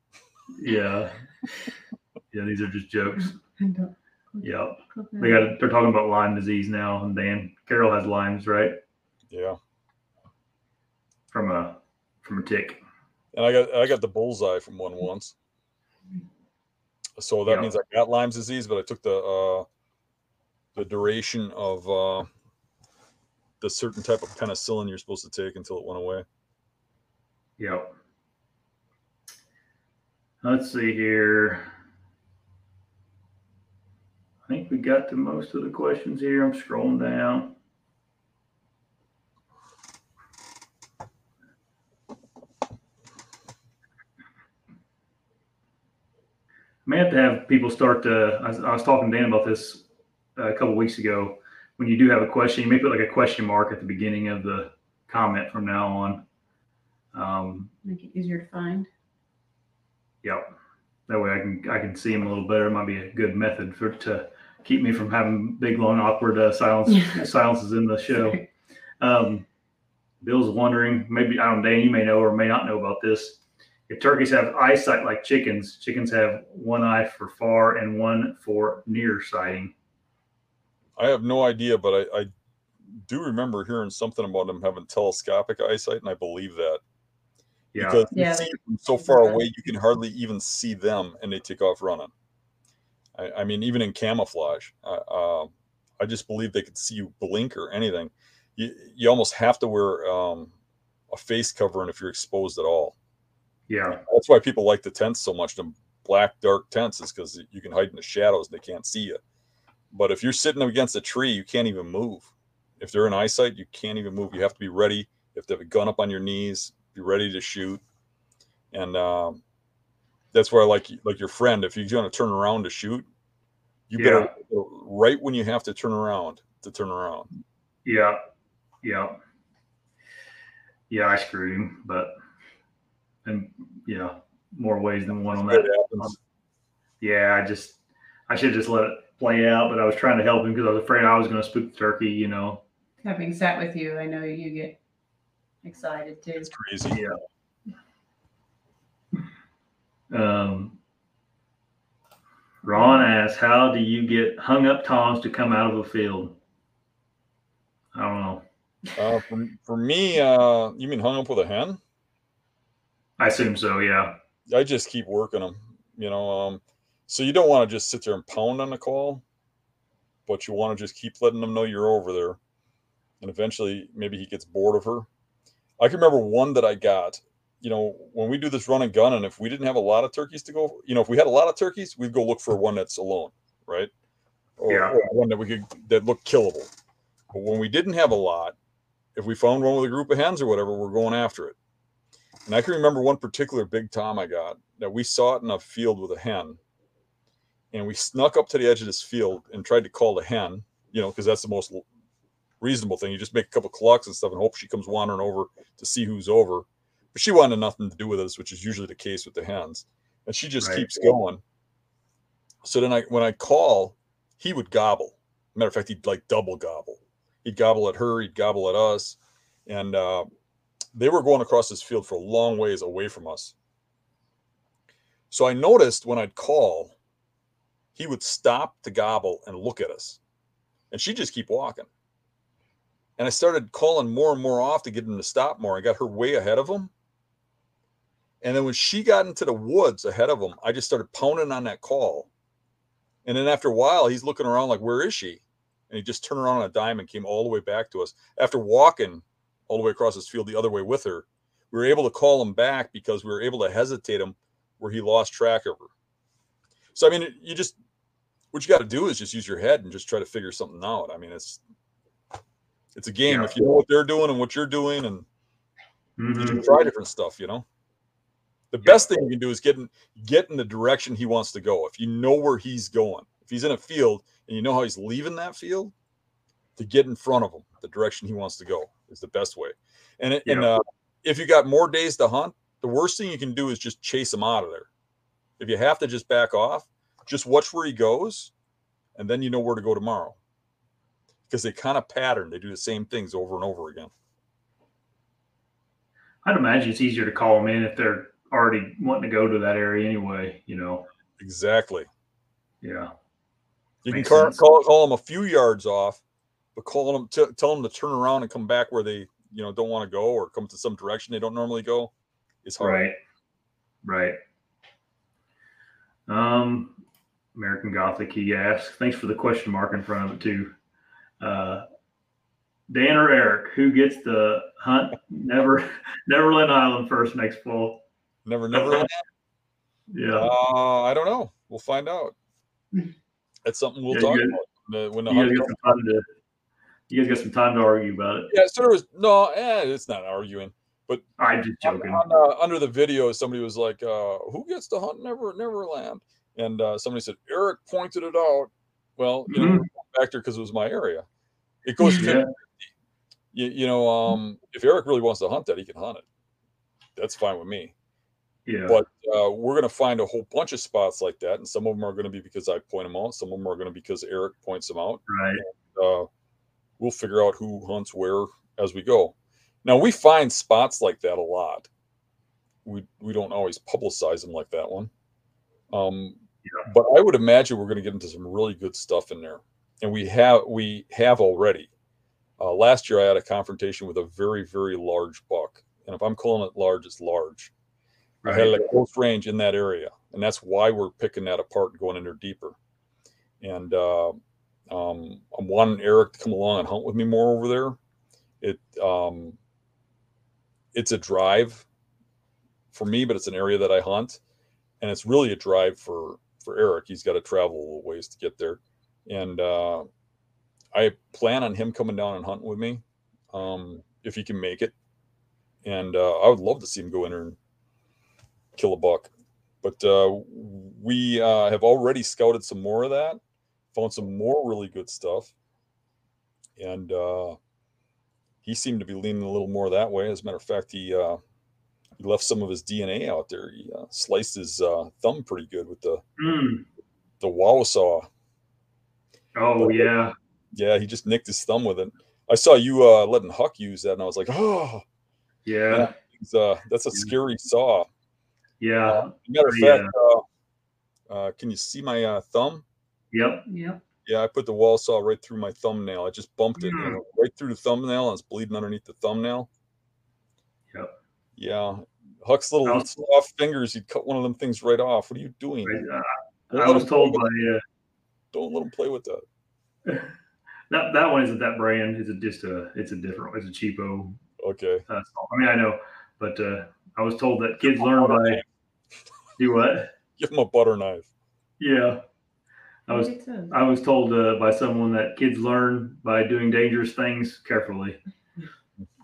Yeah, yeah, these are just jokes. Yeah. Okay. They got, they're talking about Lyme disease now, and Dan Carroll has Lyme's, right? Yeah. From a from a tick. And I got I got the bullseye from one once. So that yeah. means I got Lyme's disease, but I took the uh, the duration of uh, the certain type of penicillin you're supposed to take until it went away. Yeah. Let's see here. I think we got to most of the questions here. I'm scrolling down. I may have to have people start to, I was, I was talking to Dan about this a couple of weeks ago. When you do have a question, you may put like a question mark at the beginning of the comment from now on. Um, Make it easier to find. Yep. That way I can, I can see them a little better. It might be a good method for, to keep me from having big, long, awkward uh, silence, silences in the show. Um, Bill's wondering, maybe, I don't know, Dan, you may know or may not know about this. If turkeys have eyesight like chickens, chickens have one eye for far and one for near sighting. I have no idea, but I, I do remember hearing something about them having telescopic eyesight, and I believe that. Yeah. Because yeah. you see them so far away, you can hardly even see them, and they take off running. I, I mean, even in camouflage, I, uh, I just believe they could see you blink or anything. You, you almost have to wear um, a face covering if you're exposed at all. Yeah, that's why people like the tents so much. Them black, dark tents is because you can hide in the shadows and they can't see you. But if you're sitting against a tree, you can't even move. If they're in eyesight, you can't even move. You have to be ready. You have to have a gun up on your knees, be ready to shoot. And um, that's where I like like your friend. If you're going to turn around to shoot, you yeah. better right when you have to turn around to turn around. Yeah, yeah, yeah. I screwed him, but. And yeah, more ways than one on that. Yeah, I just, I should just let it play out, but I was trying to help him because I was afraid I was going to spook the turkey, you know. Having sat with you, I know you get excited too. It's crazy. Yeah. Um, Ron asks, how do you get hung up toms to come out of a field? I don't know. Uh, for, for me, uh, you mean hung up with a hen? I assume so, yeah. I just keep working them, you know. Um, so you don't want to just sit there and pound on the call, but you want to just keep letting them know you're over there. And eventually, maybe he gets bored of her. I can remember one that I got, you know, when we do this run and gun, and if we didn't have a lot of turkeys to go, you know, if we had a lot of turkeys, we'd go look for one that's alone, right? Or, yeah. or one that we could, that looked killable. But when we didn't have a lot, if we found one with a group of hens or whatever, we're going after it. And I can remember one particular big tom I got that we saw it in a field with a hen. And we snuck up to the edge of this field and tried to call the hen, you know, because that's the most reasonable thing. You just make a couple clucks and stuff and hope she comes wandering over to see who's over. But she wanted nothing to do with us, which is usually the case with the hens. And she just right. keeps going. So then I, when I call, he would gobble. Matter of fact, he'd like double gobble. He'd gobble at her. He'd gobble at us. And, uh, they were going across this field for a long ways away from us. So I noticed when I'd call, he would stop to gobble and look at us. And she'd just keep walking. And I started calling more and more off to get him to stop more. I got her way ahead of him. And then when she got into the woods ahead of him, I just started pounding on that call. And then after a while, he's looking around like, where is she? And he just turned around on a dime and came all the way back to us. After walking all the way across this field the other way with her, we were able to call him back because we were able to hesitate him where he lost track of her. So, I mean, you just, what you got to do is just use your head and just try to figure something out. I mean, it's, it's a game. Yeah. If you know what they're doing and what you're doing, and mm-hmm. you can try different stuff, you know, the yeah. best thing you can do is get in, get in the direction he wants to go. If you know where he's going, if he's in a field and you know how he's leaving that field, to get in front of him, the direction he wants to go is the best way. And, it, yeah. and uh, if you got more days to hunt, the worst thing you can do is just chase him out of there. If you have to just back off, just watch where he goes, and then you know where to go tomorrow. Because they kind of pattern. They do the same things over and over again. I'd imagine it's easier to call them in if they're already wanting to go to that area anyway, you know. Exactly. Yeah. You Makes can call, call, call them a few yards off, but call them, t tell them to turn around and come back where they, you know, don't want to go, or come to some direction they don't normally go. It's hard. Right. Right. Um, American Gothic, he asks, thanks for the question mark in front of it too. Uh, Dan or Eric, who gets the hunt Never Neverland Island first next fall? Never Neverland. Yeah. Uh, I don't know. We'll find out. That's something we'll yeah, talk guys, about when the, when the you, guys got to, you guys got some time to argue about it. Yeah, so there was no. Eh, it's not arguing. But I'm just joking. On, on, uh, under the video, somebody was like, uh, "Who gets to hunt Never Neverland?" And uh, somebody said, "Eric pointed it out." Well, you mm-hmm. know, back there because it was my area. It goes yeah. fifty. You, you know, um, if Eric really wants to hunt that, he can hunt it. That's fine with me. Yeah. But uh, we're going to find a whole bunch of spots like that, and some of them are going to be because I point them out. Some of them are going to be because Eric points them out. Right. And, uh, we'll figure out who hunts where as we go. Now, we find spots like that a lot. We we don't always publicize them like that one. Um, yeah. But I would imagine we're going to get into some really good stuff in there. And we have we have already. Uh, last year, I had a confrontation with a very, very large buck. And if I'm calling it large, it's large. Right. I had a close range in that area. And that's why we're picking that apart and going in there deeper. And uh, um, I'm wanting Eric to come along and hunt with me more over there. It... Um, It's a drive for me, but it's an area that I hunt, and it's really a drive for, for Eric. He's got to travel a little ways to get there. And, uh, I plan on him coming down and hunting with me. Um, if he can make it. And, uh, I would love to see him go in there and kill a buck, but, uh, we, uh, have already scouted some more of that, found some more really good stuff. And, uh, he seemed to be leaning a little more that way. As a matter of fact, he uh, he left some of his D N A out there. He uh, sliced his uh, thumb pretty good with the mm. the wow saw. Oh, but, yeah. Yeah, he just nicked his thumb with it. I saw you uh, letting Huck use that, and I was like, oh. Yeah. Man, uh, that's a scary saw. Yeah. Uh, matter of yeah. fact, uh, uh, can you see my uh, thumb? Yep, yep. Yeah, I put the wall saw right through my thumbnail. I just bumped it mm. right through the thumbnail, and it's bleeding underneath the thumbnail. Yep. Yeah. Huck's little was, soft fingers, he'd cut one of them things right off. What are you doing? Uh, I was told by... Uh, don't let him play with that. that. That one isn't that brand. It's a, just a... It's a different... It's a cheapo... Okay. Uh, I mean, I know, but uh, I was told that kids learn by... Knife. Do what? Give them a butter knife. Yeah. I was I was told uh, by someone that kids learn by doing dangerous things carefully.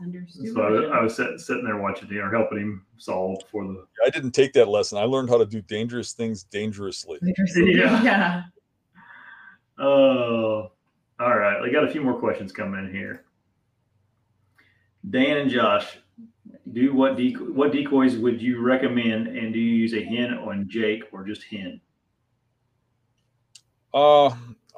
Understood. So I, I was sit, sitting there watching him or helping him solve for the. I didn't take that lesson. I learned how to do dangerous things dangerously. dangerously. Yeah. Oh, yeah. uh, all right. I got a few more questions coming in here. Dan and Josh, do what decoy, what decoys would you recommend, and do you use a hen on Jake or just hen? Uh,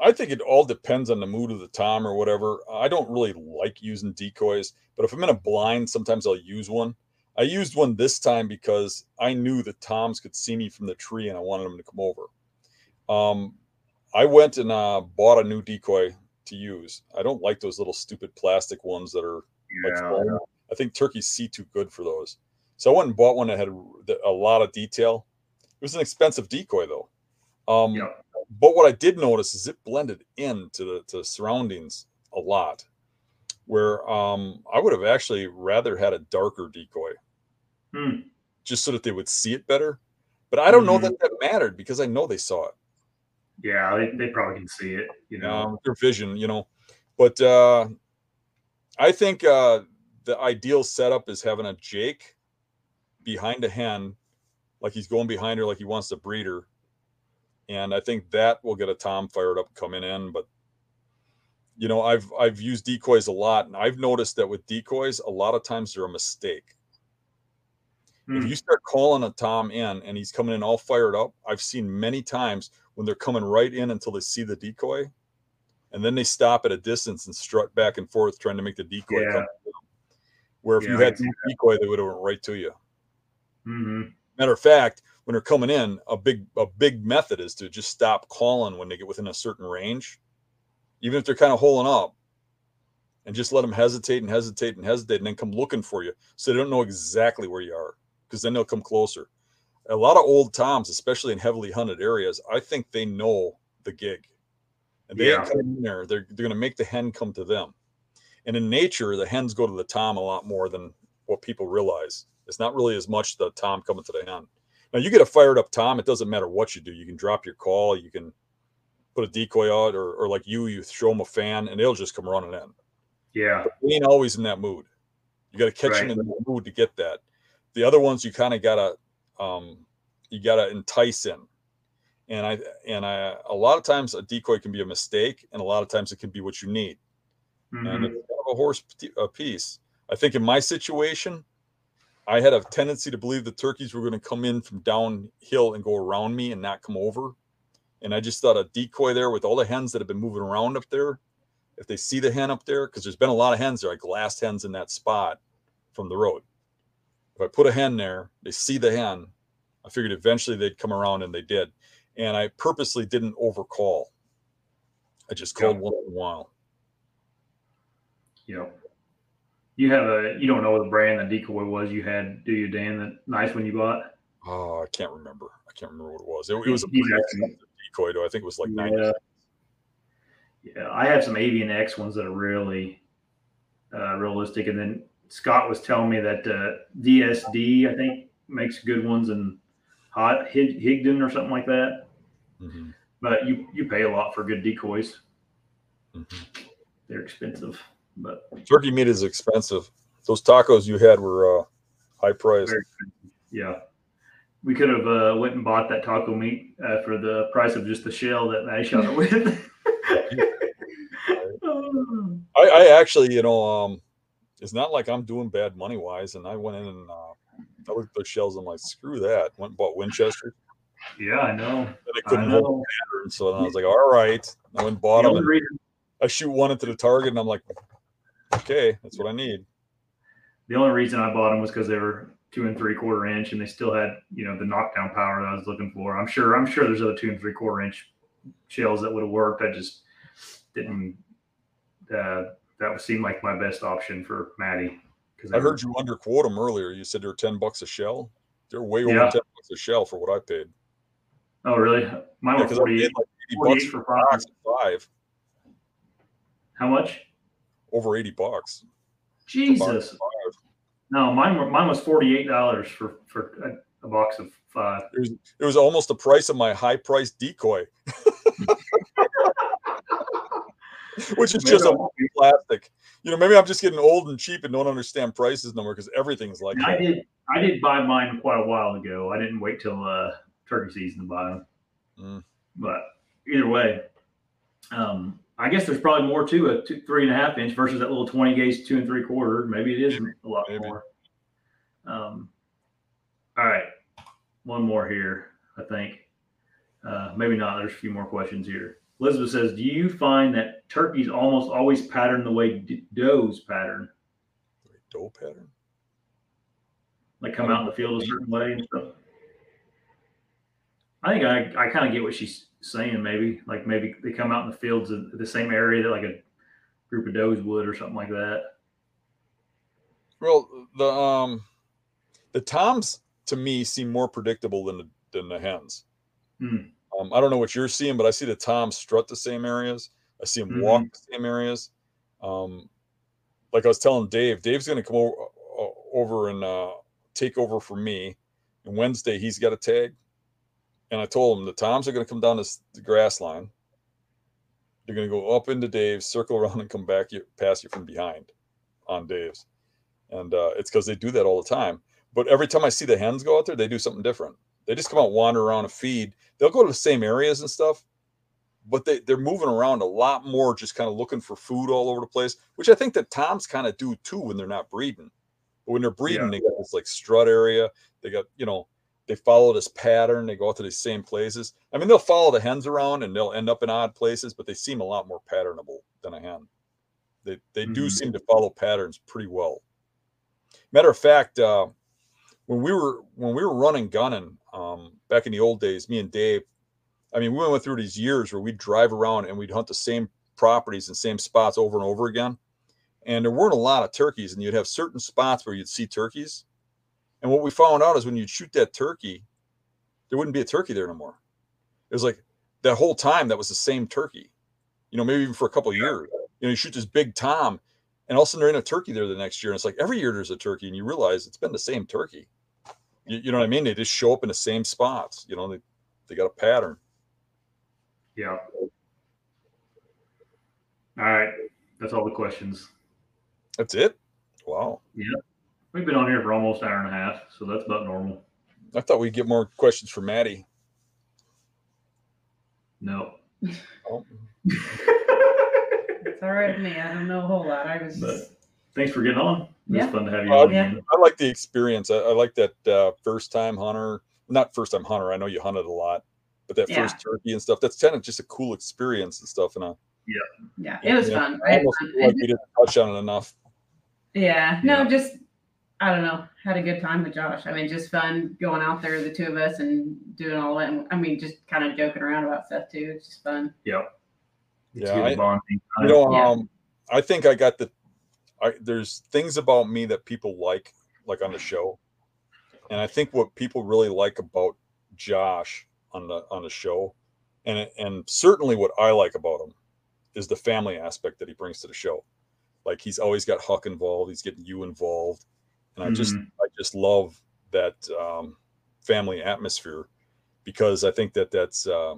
I think it all depends on the mood of the time or whatever. I don't really like using decoys, but if I'm in a blind, sometimes I'll use one. I used one this time because I knew the toms could see me from the tree and I wanted them to come over. Um, I went and uh, bought a new decoy to use. I don't like those little stupid plastic ones that are yeah. like I think turkeys see too good for those. So I went and bought one that had a lot of detail. It was an expensive decoy though. Um, yeah. But what I did notice is it blended into the, to the surroundings a lot, where um, I would have actually rather had a darker decoy hmm. just so that they would see it better. But I don't mm-hmm. know that that mattered because I know they saw it. Yeah, they, they probably can see it, you know, um, their vision, you know. But uh, I think uh, the ideal setup is having a Jake behind a hen, like he's going behind her, like he wants to breed her. And I think that will get a tom fired up coming in. But, you know, I've I've used decoys a lot. And I've noticed that with decoys, a lot of times they're a mistake. Hmm. If you start calling a tom in and he's coming in all fired up, I've seen many times when they're coming right in until they see the decoy. And then they stop at a distance and strut back and forth trying to make the decoy yeah. come in. Where if yeah, you had the decoy, they would have went right to you. Mm-hmm. Matter of fact, when they're coming in, a big a big method is to just stop calling when they get within a certain range, even if they're kind of holing up, and just let them hesitate and hesitate and hesitate and then come looking for you so they don't know exactly where you are, because then they'll come closer. A lot of old toms, especially in heavily hunted areas, I think they know the gig. And they yeah. ain't coming in there. They're, they're going to make the hen come to them. And in nature, the hens go to the tom a lot more than what people realize. It's not really as much the tom coming to the hen. Now, you get a fired-up tom, it doesn't matter what you do. You can drop your call. You can put a decoy out, or, or like you, you show them a fan, and they'll just come running in. Yeah. But they ain't always in that mood. You got to catch right. them in that mood to get that. The other ones you kind of got to um, you got to entice in. And I and I a lot of times a decoy can be a mistake, and a lot of times it can be what you need. Mm-hmm. And it's kind of a horse a piece. I think in my situation, I had a tendency to believe the turkeys were going to come in from downhill and go around me and not come over. And I just thought a decoy there with all the hens that have been moving around up there, if they see the hen up there, because there's been a lot of hens there, I glassed hens in that spot from the road. If I put a hen there, they see the hen, I figured eventually they'd come around, and they did. And I purposely didn't overcall. I just called yeah. once in a while. Yeah. You have a, you don't know what brand the decoy was you had, do you, Dan? That nice one you bought? Oh, I can't remember. I can't remember what it was. It, it was a exactly. decoy, though. I think it was like yeah. ninety. Yeah, I have some Avian X ones that are really uh, realistic. And then Scott was telling me that uh, D S D, I think, makes good ones, and Hot Higdon or something like that. Mm-hmm. But you, you pay a lot for good decoys. Mm-hmm. They're expensive. But turkey meat is expensive. Those tacos you had were uh, high priced. Yeah. We could have uh, went and bought that taco meat uh, for the price of just the shell that I shot it with. I, I actually, you know, um, it's not like I'm doing bad money wise. And I went in and uh, I looked at those shells, and I'm like, screw that. Went and bought Winchester. Yeah, I know. And I couldn't I know. hold the pattern, so then I was like, all right. I went and bought the them. Reason, I shoot one into the target, and I'm like, okay, that's what I need. The only reason I bought them was because they were two and three quarter inch, and they still had, you know, the knockdown power that I was looking for. I'm sure. I'm sure there's other two and three quarter inch shells that would have worked. I just didn't. Uh, that would seem like my best option for Maddie. I heard you underquote them earlier. You said they're ten bucks a shell. They're way yeah. over ten bucks a shell for what I paid. Oh, really? Mine yeah, were forty-eight, like forty-eight bucks for five. five. How much? Over eighty bucks. Jesus. Five. No, mine were, mine was forty-eight dollars for for a, a box of five. It was, it was almost the price of my high-priced decoy, which is just a plastic. You know, maybe I'm just getting old and cheap and don't understand prices no more, because everything's like that. I did. I did buy mine quite a while ago. I didn't wait till uh, turkey season to buy them. Mm. But either way, um, I guess there's probably more to a two, three and a half inch versus that little twenty gauge two and three quarter. Maybe it is maybe. a lot maybe. more. Um, all right, one more here, I think. Uh, maybe not. There's a few more questions here. Elizabeth says, do you find that turkeys almost always pattern the way does pattern? Doe pattern? Like come out in the field a certain way and stuff? I think I, I kind of get what she's saying, maybe. Like maybe they come out in the fields in the same area that like a group of does would or something like that. Well, the um, the toms, to me, seem more predictable than the, than the hens. Hmm. Um, I don't know what you're seeing, but I see the toms strut the same areas. I see them mm-hmm. walk the same areas. Um, like I was telling Dave, Dave's going to come over, uh, over and uh, take over for me. And Wednesday, he's got a tag. And I told him the toms are going to come down this, the grass line. They're going to go up into Dave's, circle around, and come back you, past you from behind on Dave's. And uh, it's because they do that all the time. But every time I see the hens go out there, they do something different. They just come out, wander around a feed. They'll go to the same areas and stuff, but they, they're moving around a lot more, just kind of looking for food all over the place, which I think that toms kind of do too when they're not breeding. But when they're breeding, yeah. they got this like strut area. They got, you know, they follow this pattern. They go out to the same places. I mean, they'll follow the hens around and they'll end up in odd places, but they seem a lot more patternable than a hen. They, they mm-hmm. do seem to follow patterns pretty well. Matter of fact, uh, when we were when we were running gunning um, back in the old days, me and Dave, I mean, we went through these years where we'd drive around and we'd hunt the same properties and same spots over and over again. And there weren't a lot of turkeys, and you'd have certain spots where you'd see turkeys. And what we found out is when you'd shoot that turkey, there wouldn't be a turkey there no more. It was like that whole time that was the same turkey, you know, maybe even for a couple of years. You know, you shoot this big tom, and all of a sudden there ain't a turkey there the next year. And it's like every year there's a turkey, and you realize it's been the same turkey. You, you know what I mean? They just show up in the same spots. You know, they, they got a pattern. Yeah. All right. That's all the questions. That's it? Wow. Yeah. We've been on here for almost an hour and a half, so that's about normal. I thought we'd get more questions for Maddie. No. Oh. It's all right with me. I don't know a whole lot. I was just... Thanks for getting on. It yeah. was fun to have you uh, on. Yeah. I like the experience. I, I like that uh, first-time hunter. Not first-time hunter. I know you hunted a lot. But that yeah. first turkey and stuff, that's kind of just a cool experience and stuff. And I, yeah. Yeah, it was you know, fun. I almost fun. Like we didn't touch on it enough. Yeah. No, yeah. just... I don't know, had a good time with Josh. I mean, just fun going out there, the two of us, and doing all that. And I mean, just kind of joking around about stuff too. It's just fun. Yep. It's yeah. I, bonding. You know, yeah. um, I think I got the, I, there's things about me that people like, like on the show. And I think what people really like about Josh on the, on the show, and, and certainly what I like about him is the family aspect that he brings to the show. Like he's always got Huck involved. He's getting you involved. And I just, mm-hmm. I just love that um, family atmosphere, because I think that that's uh,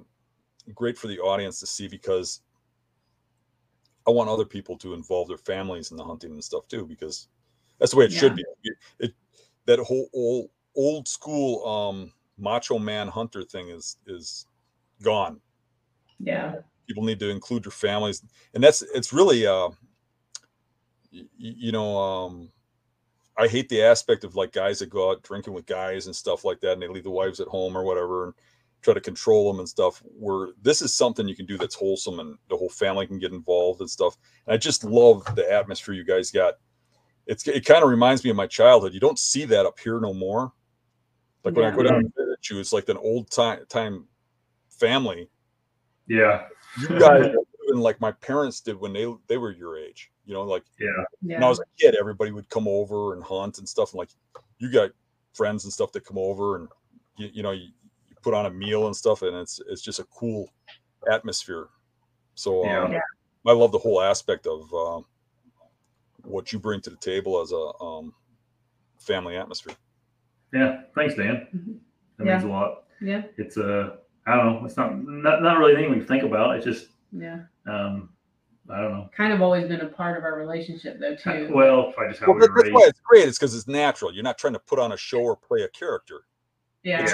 great for the audience to see, because I want other people to involve their families in the hunting and stuff too, because that's the way it yeah. should be. It, it, that whole old, old school um, macho man hunter thing is, is gone. Yeah. People need to include their families. And that's, it's really, uh, you, you know, um, I hate the aspect of like guys that go out drinking with guys and stuff like that, and they leave the wives at home or whatever and try to control them and stuff, where this is something you can do that's wholesome and the whole family can get involved and stuff. And I just love the atmosphere you guys got. It's, it kind of reminds me of my childhood. You don't see that up here no more. Like when yeah. I go down and visit you, it's like an old time, time family. Yeah. You guys are doing like my parents did when they, they were your age. You know, like yeah. yeah. when I was a kid, everybody would come over and hunt and stuff. And like, you got friends and stuff that come over, and you, you know, you, you put on a meal and stuff, and it's it's just a cool atmosphere. So yeah. Um, yeah. I love the whole aspect of um, what you bring to the table as a um, family atmosphere. Yeah, thanks, Dan. Mm-hmm. That yeah. means a lot. Yeah, it's a uh, I don't know. It's not not not really anything we think about. It's just yeah. Um, I don't know. Kind of always been a part of our relationship, though, too. Well, I just how well, we that's why it's great. It's because it's natural. You're not trying to put on a show or play a character. Yeah, yeah.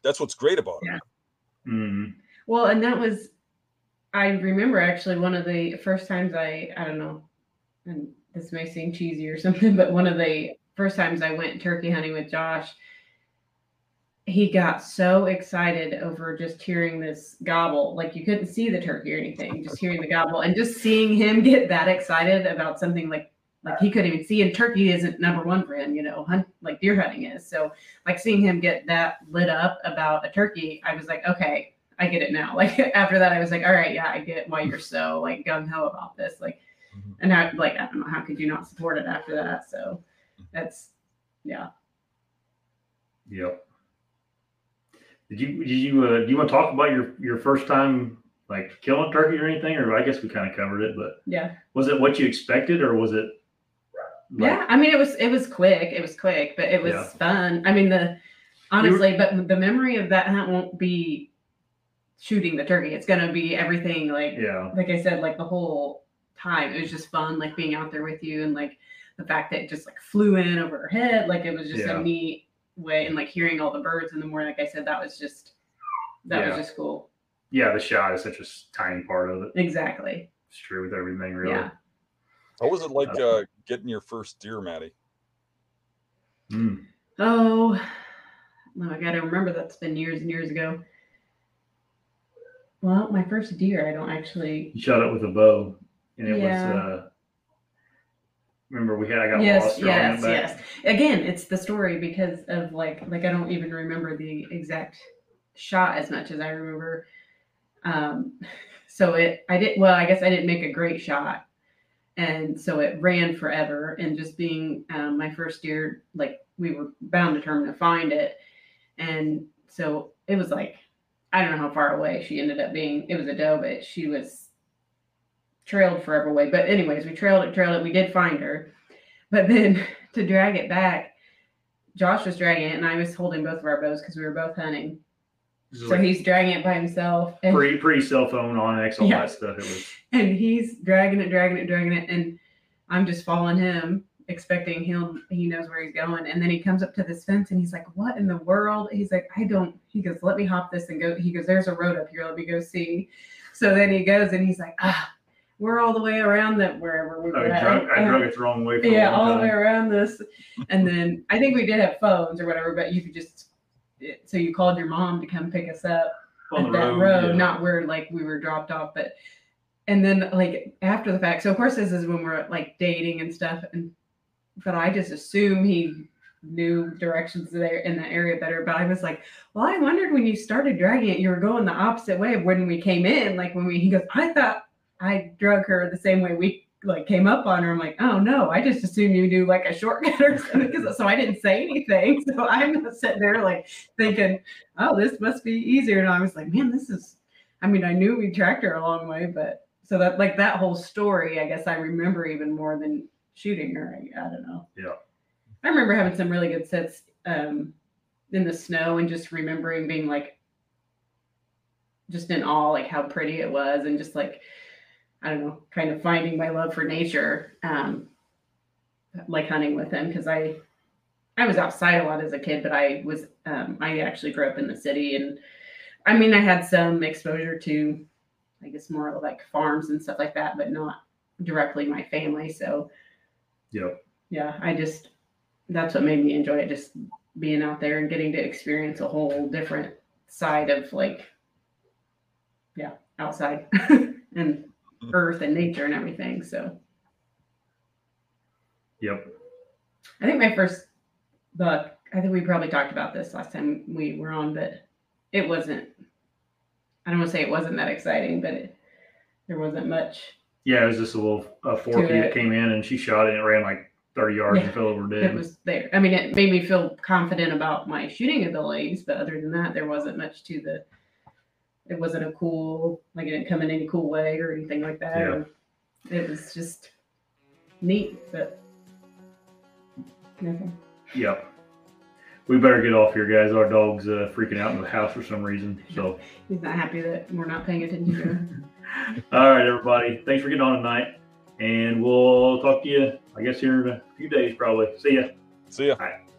That's what's great about yeah. it. Mm-hmm. Well, and that was, I remember actually one of the first times I, I don't know, and this may seem cheesy or something, but one of the first times I went turkey hunting with Josh, he got so excited over just hearing this gobble. Like you couldn't see the turkey or anything, just hearing the gobble and just seeing him get that excited about something like, like he couldn't even see. And turkey isn't number one for him, you know, hunt, like deer hunting is. So like seeing him get that lit up about a turkey, I was like, okay, I get it now. Like after that, I was like, all right, yeah, I get why you're so like gung ho about this. Like, and I like, I don't know, how could you not support it after that? So that's, yeah. Yep. Did you, did you, uh, do you want to talk about your, your first time like killing turkey or anything? Or I guess we kind of covered it, but yeah. Was it what you expected or was it? Like... Yeah. I mean, it was, it was quick. It was quick, but it was yeah. fun. I mean, the, honestly, were... but the memory of that hunt won't be shooting the turkey. It's going to be everything. Like, yeah. like I said, like the whole time, it was just fun, like being out there with you. And like the fact that it just like flew in over her head. Like it was just yeah. a neat way, and like hearing all the birds in the morning, like I said, that was just that yeah. was just cool. Yeah, the shot is such a tiny part of it. Exactly. It's true with everything, really. Yeah. What was it like uh, uh getting your first deer, Maddie? Hmm. Oh, no, I gotta remember that's been years and years ago. Well, my first deer, I don't actually. You shot it with a bow, and it yeah. was uh Remember we had, I got yes, lost. Yes, yes, yes. Again, it's the story because of like, like I don't even remember the exact shot as much as I remember. Um, so it, I did, well, I guess I didn't make a great shot. And so it ran forever. And just being um, my first year, like we were bound determined to find it. And so it was like, I don't know how far away she ended up being. It was a doe, but she was trailed forever away. But anyways, we trailed it, trailed it. We did find her. But then to drag it back, Josh was dragging it, and I was holding both of our bows because we were both hunting. So like he's dragging it by himself. And, pre, pre cell phone, Onyx, all yeah. that stuff. It was. And he's dragging it, dragging it, dragging it, and I'm just following him, expecting he'll he knows where he's going. And then he comes up to this fence and he's like, what in the world? He's like, I don't, he goes, let me hop this and go. He goes, there's a road up here, let me go see. So then he goes and he's like, ah, we're all the way around that wherever we were. I drug, I drug it the wrong way for yeah all time. The way around this. And then I think we did have phones or whatever, but you could just, so you called your mom to come pick us up on at that road, road yeah. not where like we were dropped off, but and then like after the fact. So of course this is when we're like dating and stuff, and but I just assume he knew directions there in the area better. But I was like, well, I wondered when you started dragging it, you were going the opposite way of when we came in. Like when we, he goes, I thought I drug her the same way we like came up on her. I'm like, oh no, I just assumed you knew like a shortcut or something. So I didn't say anything. So I'm sitting there like thinking, oh, this must be easier. And I was like, man, this is, I mean, I knew we tracked her a long way, but so that like that whole story, I guess I remember even more than shooting her. I, I don't know. Yeah, I remember having some really good sets um in the snow and just remembering being like just in awe, like how pretty it was, and just like I don't know, kind of finding my love for nature, um like hunting with him, because I I was outside a lot as a kid, but I was um I actually grew up in the city, and I mean I had some exposure to I guess more like farms and stuff like that, but not directly my family. So Yep. Yeah, I just, that's what made me enjoy it, just being out there and getting to experience a whole different side of like, yeah, outside and earth and nature and everything. So, yep. I think my first buck, I think we probably talked about this last time we were on, but it wasn't, I don't want to say it wasn't that exciting, but it, there wasn't much. Yeah, it was just a little a forky that came in, and she shot it, and it ran like thirty yards yeah, and fell over dead. It was there. I mean, it made me feel confident about my shooting abilities, but other than that, there wasn't much to the – it wasn't a cool – like it didn't come in any cool way or anything like that. Yeah. It was just neat, but nothing. Yeah. We better get off here, guys. Our dog's uh, freaking out in the house for some reason. So he's not happy that we're not paying attention to him. All right, everybody. Thanks for getting on tonight. And we'll talk to you, I guess, here in a few days probably. See ya. See ya. All right.